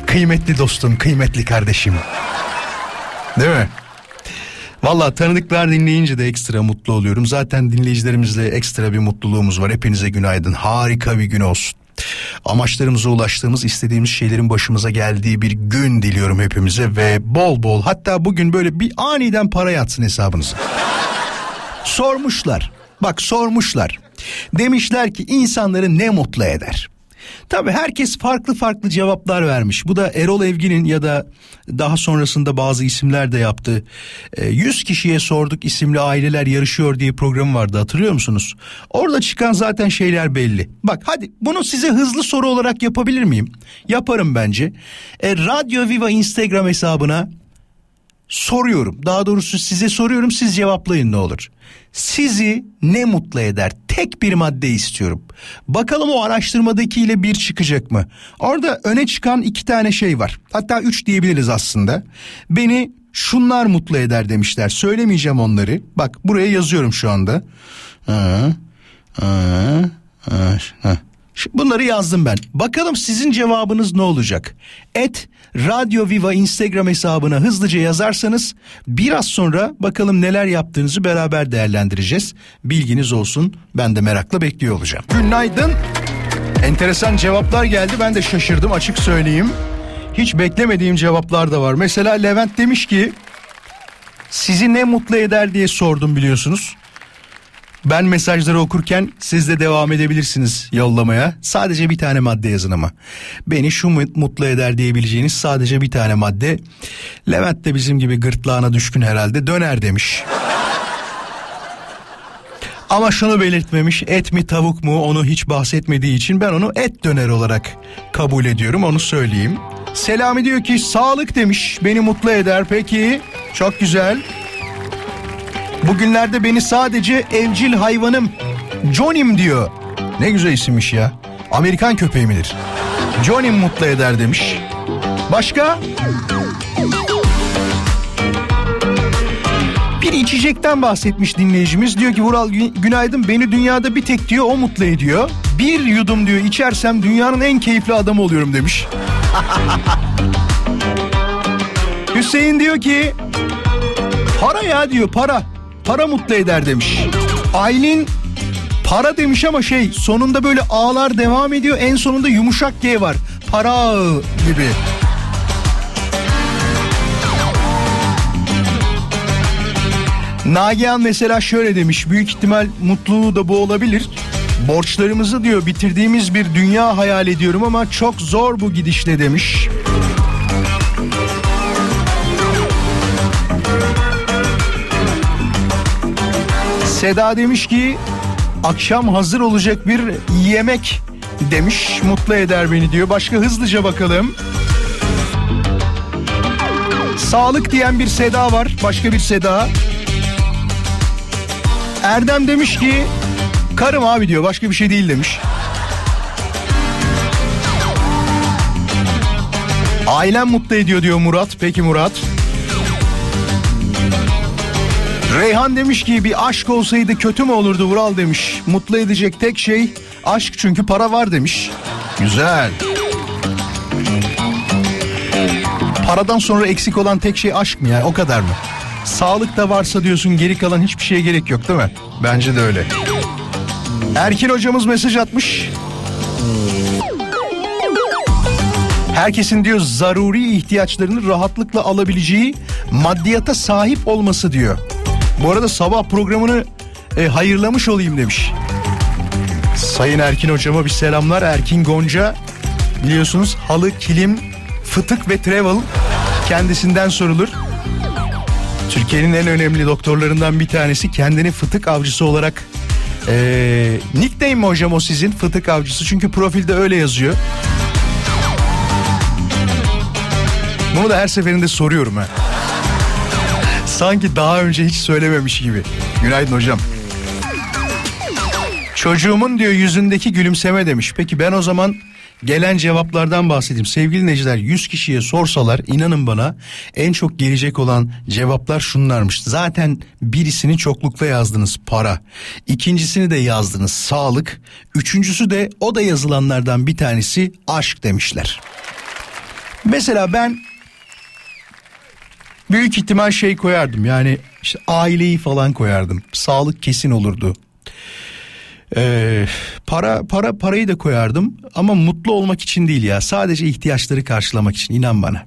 Kıymetli dostum, kıymetli kardeşim. Değil mi? Valla tanıdıklar dinleyince de ekstra mutlu oluyorum. Zaten dinleyicilerimizle ekstra bir mutluluğumuz var. Hepinize günaydın. Harika bir gün olsun. Amaçlarımıza ulaştığımız, istediğimiz şeylerin başımıza geldiği bir gün diliyorum hepimize ve bol bol, hatta bugün böyle bir aniden para yatsın hesabınıza. Sormuşlar, bak sormuşlar, demişler ki insanları ne mutlu eder? Tabii herkes farklı farklı cevaplar vermiş. Bu da Erol Evgin'in ya da daha sonrasında bazı isimler de yaptı. yüz kişiye sorduk isimli Aileler Yarışıyor diye programı vardı, hatırlıyor musunuz? Orada çıkan zaten şeyler belli. Bak hadi bunu size hızlı soru olarak yapabilir miyim? Yaparım bence. E, Radyo Viva Instagram hesabına soruyorum. Daha doğrusu size soruyorum, siz cevaplayın ne olur. Sizi ne mutlu eder? Tek bir madde istiyorum. Bakalım o araştırmadakiyle bir çıkacak mı? Orada öne çıkan iki tane şey var. Hatta üç diyebiliriz aslında. Beni şunlar mutlu eder demişler. Söylemeyeceğim onları. Bak buraya yazıyorum şu anda. Bunları yazdım ben. Bakalım sizin cevabınız ne olacak? Et Radyo Viva Instagram hesabına hızlıca yazarsanız biraz sonra bakalım neler yaptığınızı beraber değerlendireceğiz. Bilginiz olsun. Ben de merakla bekliyor olacağım. Günaydın. Enteresan cevaplar geldi. Ben de şaşırdım, açık söyleyeyim. Hiç beklemediğim cevaplar da var. Mesela Levent demiş ki sizi ne mutlu eder diye sordum, biliyorsunuz. Ben mesajları okurken siz de devam edebilirsiniz yollamaya. Sadece bir tane madde yazın ama. Beni şu mutlu eder diyebileceğiniz sadece bir tane madde. Levent de bizim gibi gırtlağına düşkün herhalde, döner demiş. Ama şunu belirtmemiş, et mi tavuk mu onu hiç bahsetmediği için ben onu et döner olarak kabul ediyorum, onu söyleyeyim. Selami diyor ki sağlık demiş, beni mutlu eder. Peki, çok güzel. Bugünlerde beni sadece evcil hayvanım Johnny'm diyor. Ne güzel isimmiş ya. Amerikan köpeği midir? Johnny'm mutlu eder demiş. Başka? Bir içecekten bahsetmiş dinleyicimiz. Diyor ki Vural günaydın, beni dünyada bir tek diyor o mutlu ediyor. Bir yudum diyor içersem dünyanın en keyifli adamı oluyorum demiş. Hüseyin diyor ki para ya diyor, para. Para mutlu eder demiş. Aylin para demiş ama şey sonunda böyle ağlar devam ediyor. En sonunda yumuşak G var. Para ağı gibi. Nagihan mesela şöyle demiş. Büyük ihtimal mutluluğu da bu olabilir. Borçlarımızı diyor bitirdiğimiz bir dünya hayal ediyorum ama çok zor bu gidişle demiş. Seda demiş ki akşam hazır olacak bir yemek demiş, mutlu eder beni diyor. Başka hızlıca bakalım. Sağlık diyen bir Seda var. Başka bir Seda. Erdem demiş ki karım abi diyor, başka bir şey değil demiş. Ailem mutlu ediyor diyor Murat. Peki Murat. Reyhan demiş ki bir aşk olsaydı kötü mü olurdu Vural demiş. Mutlu edecek tek şey aşk çünkü para var demiş. Güzel. Paradan sonra eksik olan tek şey aşk mı yani, o kadar mı? Sağlık da varsa diyorsun, geri kalan hiçbir şeye gerek yok değil mi? Bence de öyle. Erkin hocamız mesaj atmış. Herkesin diyor zaruri ihtiyaçlarını rahatlıkla alabileceği maddiyata sahip olması diyor. Bu arada sabah programını e, hayırlamış olayım demiş. Sayın Erkin hocama bir selamlar. Erkin Gonca biliyorsunuz halı, kilim, fıtık ve travel kendisinden sorulur. Türkiye'nin en önemli doktorlarından bir tanesi, kendini fıtık avcısı olarak Ee, nickname mi hocam o sizin, fıtık avcısı? Çünkü profilde öyle yazıyor. Bunu da her seferinde soruyorum ha. Sanki daha önce hiç söylememiş gibi. Günaydın hocam. Çocuğumun diyor yüzündeki gülümseme demiş. Peki ben o zaman gelen cevaplardan bahsedeyim. Sevgili Necder, yüz kişiye sorsalar inanın bana en çok gelecek olan cevaplar şunlarmış. Zaten birisini çoklukta yazdınız, para. İkincisini de yazdınız, sağlık. Üçüncüsü de o da yazılanlardan bir tanesi, aşk demişler. Mesela ben büyük ihtimal şey koyardım, yani işte aileyi falan koyardım. Sağlık kesin olurdu. Ee, para para parayı da koyardım ama mutlu olmak için değil ya, sadece ihtiyaçları karşılamak için, inan bana.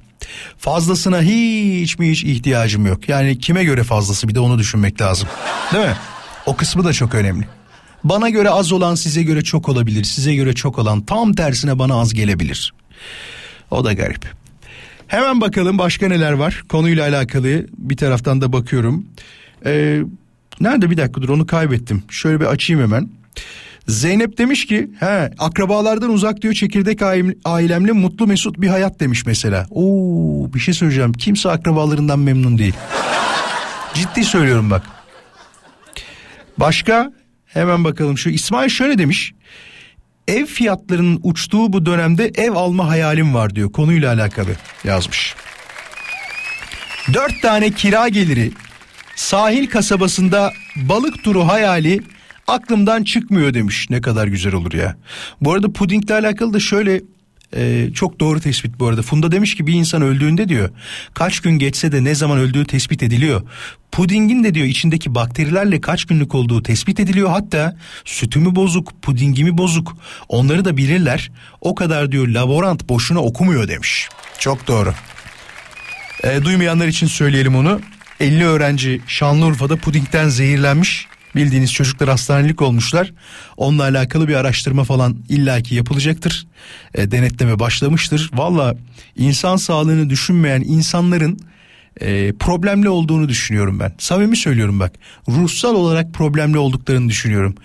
Fazlasına hiç mi hiç ihtiyacım yok. Yani kime göre fazlası, bir de onu düşünmek lazım değil mi? O kısmı da çok önemli. Bana göre az olan size göre çok olabilir, size göre çok olan tam tersine bana az gelebilir. O da garip. Hemen bakalım başka neler var konuyla alakalı, bir taraftan da bakıyorum. Ee, nerede, bir dakikadır onu kaybettim, şöyle bir açayım hemen. Zeynep demiş ki he, akrabalardan uzak diyor, çekirdek ailemle mutlu mesut bir hayat demiş mesela. Oo, bir şey söyleyeceğim, kimse akrabalarından memnun değil. Ciddi söylüyorum bak. Başka hemen bakalım, şu İsmail şöyle demiş: ev fiyatlarının uçtuğu bu dönemde ev alma hayalim var diyor, konuyla alakalı yazmış. Dört tane kira geliri, sahil kasabasında balık turu hayali aklımdan çıkmıyor demiş. Ne kadar güzel olur ya. Bu arada pudingle alakalı da şöyle e, çok doğru tespit bu arada. Funda demiş ki bir insan öldüğünde diyor kaç gün geçse de ne zaman öldüğü tespit ediliyor. Pudingin de diyor içindeki bakterilerle kaç günlük olduğu tespit ediliyor. Hatta sütümü bozuk, pudingimi bozuk, onları da bilirler. O kadar diyor laborant boşuna okumuyor demiş. Çok doğru. E, duymayanlar için söyleyelim onu. elli öğrenci Şanlıurfa'da pudingden zehirlenmiş. Bildiğiniz çocuklar hastanelik olmuşlar. Onunla alakalı bir araştırma falan illaki yapılacaktır. E, denetleme başlamıştır. Valla insan sağlığını düşünmeyen insanların e, problemli olduğunu düşünüyorum ben. Samimi söylüyorum bak. Ruhsal olarak problemli olduklarını düşünüyorum.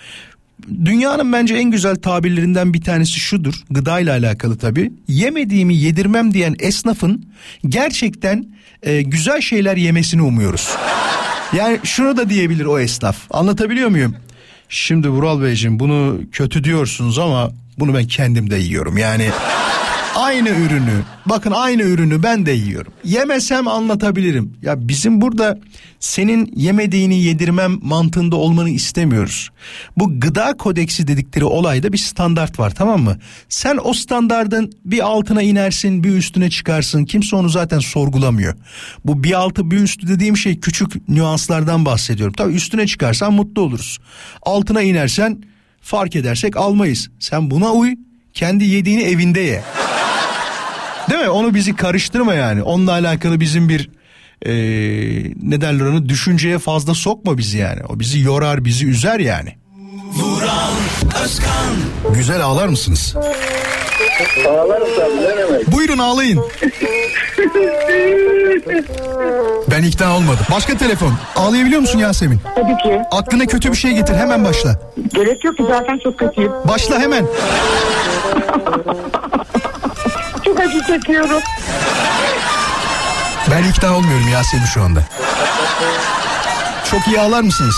Dünyanın bence en güzel tabirlerinden bir tanesi şudur. Gıdayla alakalı tabii. Yemediğimi yedirmem diyen esnafın gerçekten e, güzel şeyler yemesini umuyoruz. Yani şunu da diyebilir o esnaf. Anlatabiliyor muyum? Şimdi Vural Beyciğim bunu kötü diyorsunuz ama bunu ben kendim de yiyorum. Yani aynı ürünü, bakın aynı ürünü ben de yiyorum. Yemesem anlatabilirim. Ya bizim burada senin yemediğini yedirmem mantığında olmanı istemiyoruz. Bu gıda kodeksi dedikleri olayda bir standart var, tamam mı? Sen o standardın bir altına inersin, bir üstüne çıkarsın. Kimse onu zaten sorgulamıyor. Bu bir altı bir üstü dediğim şey küçük nüanslardan bahsediyorum. Tabii üstüne çıkarsan mutlu oluruz. Altına inersen fark edersek almayız. Sen buna uy, kendi yediğini evinde ye. Değil mi? Onu bizi karıştırma yani. Onunla alakalı bizim bir ee, ne derler onu, düşünceye fazla sokma bizi yani. O bizi yorar, bizi üzer yani. Vural Özkan. Güzel ağlar mısınız? Ağlarım tabii, ne demek? Buyurun ağlayın. Ben ikna olmadım. Başka telefon. Ağlayabiliyor musun Yasemin? Tabii ki. Aklına kötü bir şey getir, hemen başla. Gerek yok ki, zaten çok kötüyüm. Başla hemen. Acı çekiyorum. Ben ikna olmuyorum Yasemin şu anda. Çok iyi ağlar mısınız?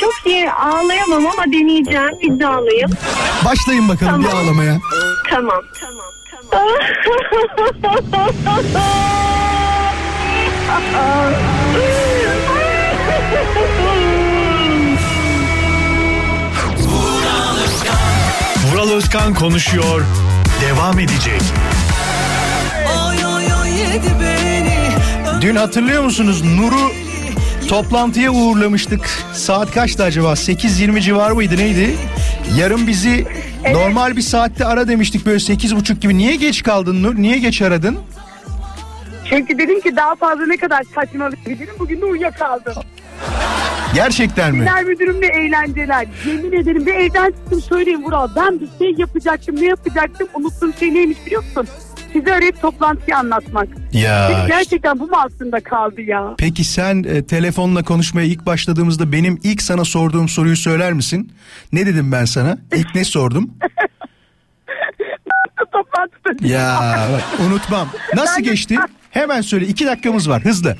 Çok iyi ağlayamam ama deneyeceğim, iddialıyım. Başlayın bakalım, tamam. Bir ağlamaya. Tamam, tamam, tamam. Vural Özkan konuşuyor. Devam edecek. Dün hatırlıyor musunuz, Nur'u toplantıya uğurlamıştık. Saat kaçtı acaba? sekiz yirmi civarı mıydı neydi? Yarın bizi evet. normal bir saatte ara demiştik, böyle sekiz buçuk gibi. Niye geç kaldın Nur? Niye geç aradın? Çünkü dedim ki daha fazla ne kadar saçmalayabilirim. Bugün de uyuyakaldım. Gerçekten mi? Genel müdürümle eğlenceler. Yemin ederim bir evden çıktım, söyleyeyim Vural. Ben bir şey yapacaktım. Ne yapacaktım? Unuttuğum şey neymiş biliyor musun? Size arayıp toplantıyı anlatmak. Ya peki, gerçekten bu mu aslında kaldı ya? Peki sen e, telefonla konuşmaya ilk başladığımızda benim ilk sana sorduğum soruyu söyler misin? Ne dedim ben sana? İlk ne sordum? Toplantı. Ya unutmam. Nasıl ben geçti? De... Hemen söyle. İki dakikamız var. Hızlı.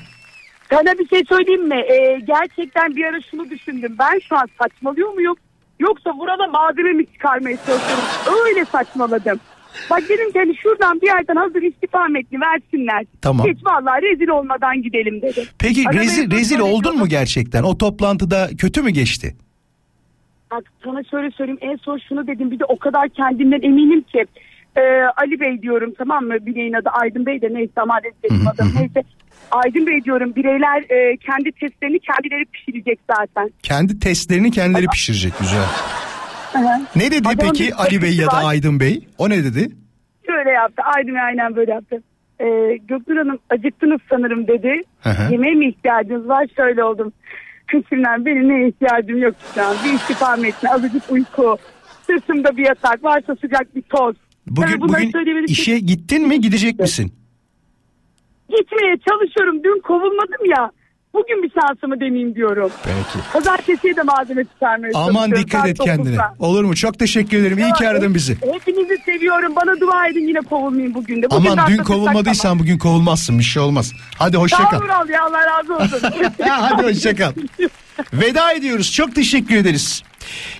Sana bir şey söyleyeyim mi? Ee, gerçekten bir ara şunu düşündüm. Ben şu an saçmalıyor muyum? Yoksa burada malzeme mi çıkarmaya çalışıyorum? Öyle saçmaladım. Bak dedim ki hani şuradan bir yerden hazır istifa metni versinler. Tamam. Hiç vallahi rezil olmadan gidelim dedim. Peki Arada rezil, rezil oldun mu gerçekten? O toplantıda kötü mü geçti? Bak sana şöyle söyleyeyim. En son şunu dedim. Bir de o kadar kendimden eminim ki. Ee, Ali Bey diyorum, tamam mı? Bireyin adı Aydın Bey de neyse ama dedim adam neyse. Aydın Bey diyorum, bireyler e, kendi testlerini kendileri pişirecek zaten. Kendi testlerini kendileri pişirecek, güzel. Ne dedi adam peki Ali Bey ya da Aydın Bey? O ne dedi? Şöyle yaptı. Aydın Bey aynen böyle yaptı. Ee, Göknur Hanım acıktınız sanırım dedi. Yemeğe mi ihtiyacınız var? Şöyle oldum. Kışımdan benim ne ihtiyacım yok şu an. Bir istifa metni, azıcık uyku. Sırtımda bir yatak, varsa sıcak bir toz. Bugün, bugün işe ki... gittin mi, gidecek misin? Gitmeye çalışıyorum. Dün kovulmadım ya. Bugün bir şansımı deneyeyim diyorum. Peki. Pazartesiye de malzeme çıkarmaya çalışıyorum. Aman dikkat et toplumda. Kendine. Olur mu? Çok teşekkür ederim. İyi ya, ki aradın bizi. Hepinizi seviyorum. Bana dua edin yine kovulmayayım bugün de. Bugün aman dün kovulmadıysan tamam. Bugün kovulmazsın. Bir şey olmaz. Hadi hoşça kal. Sağ ol ya, Allah razı olsun. Hadi hoşça kal. Veda ediyoruz. Çok teşekkür ederiz.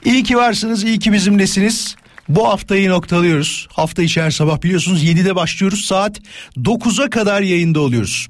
İyi ki varsınız. İyi ki bizimlesiniz. Bu haftayı noktalıyoruz. Hafta içi her sabah biliyorsunuz yedide başlıyoruz. Saat dokuza kadar yayında oluyoruz.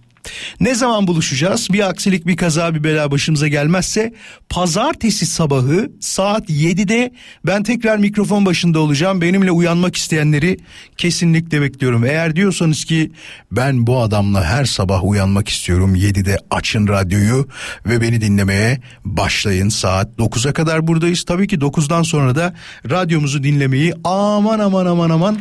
Ne zaman buluşacağız? Bir aksilik, bir kaza, bir bela başımıza gelmezse pazartesi sabahı saat yedide ben tekrar mikrofon başında olacağım. Benimle uyanmak isteyenleri kesinlikle bekliyorum. Eğer diyorsanız ki ben bu adamla her sabah uyanmak istiyorum, yedide açın radyoyu ve beni dinlemeye başlayın. Saat dokuza kadar buradayız. Tabii ki dokuzdan sonra da radyomuzu dinlemeyi aman aman aman aman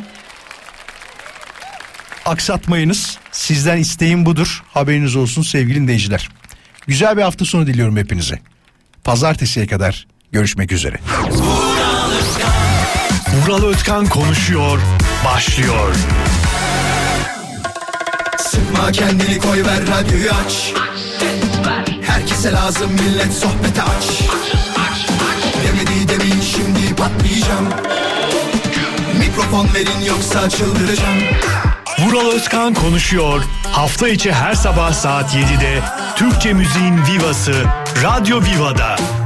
aksatmayınız. Sizden isteğim budur. Haberiniz olsun sevgili dinleyiciler. Güzel bir hafta sonu diliyorum hepinize. Pazartesiye kadar görüşmek üzere. Vural Özkan, Vural Özkan konuşuyor, başlıyor. Sıkma kendini, koy ver radyoyu, aç. Herkese lazım, millet sohbete aç. Demedi demin, şimdi patlayacağım. Mikrofon verin yoksa çıldıracağım. Vural Özkan konuşuyor. Hafta içi her sabah saat yedide Türkçe müziğin vivası Radyo Viva'da.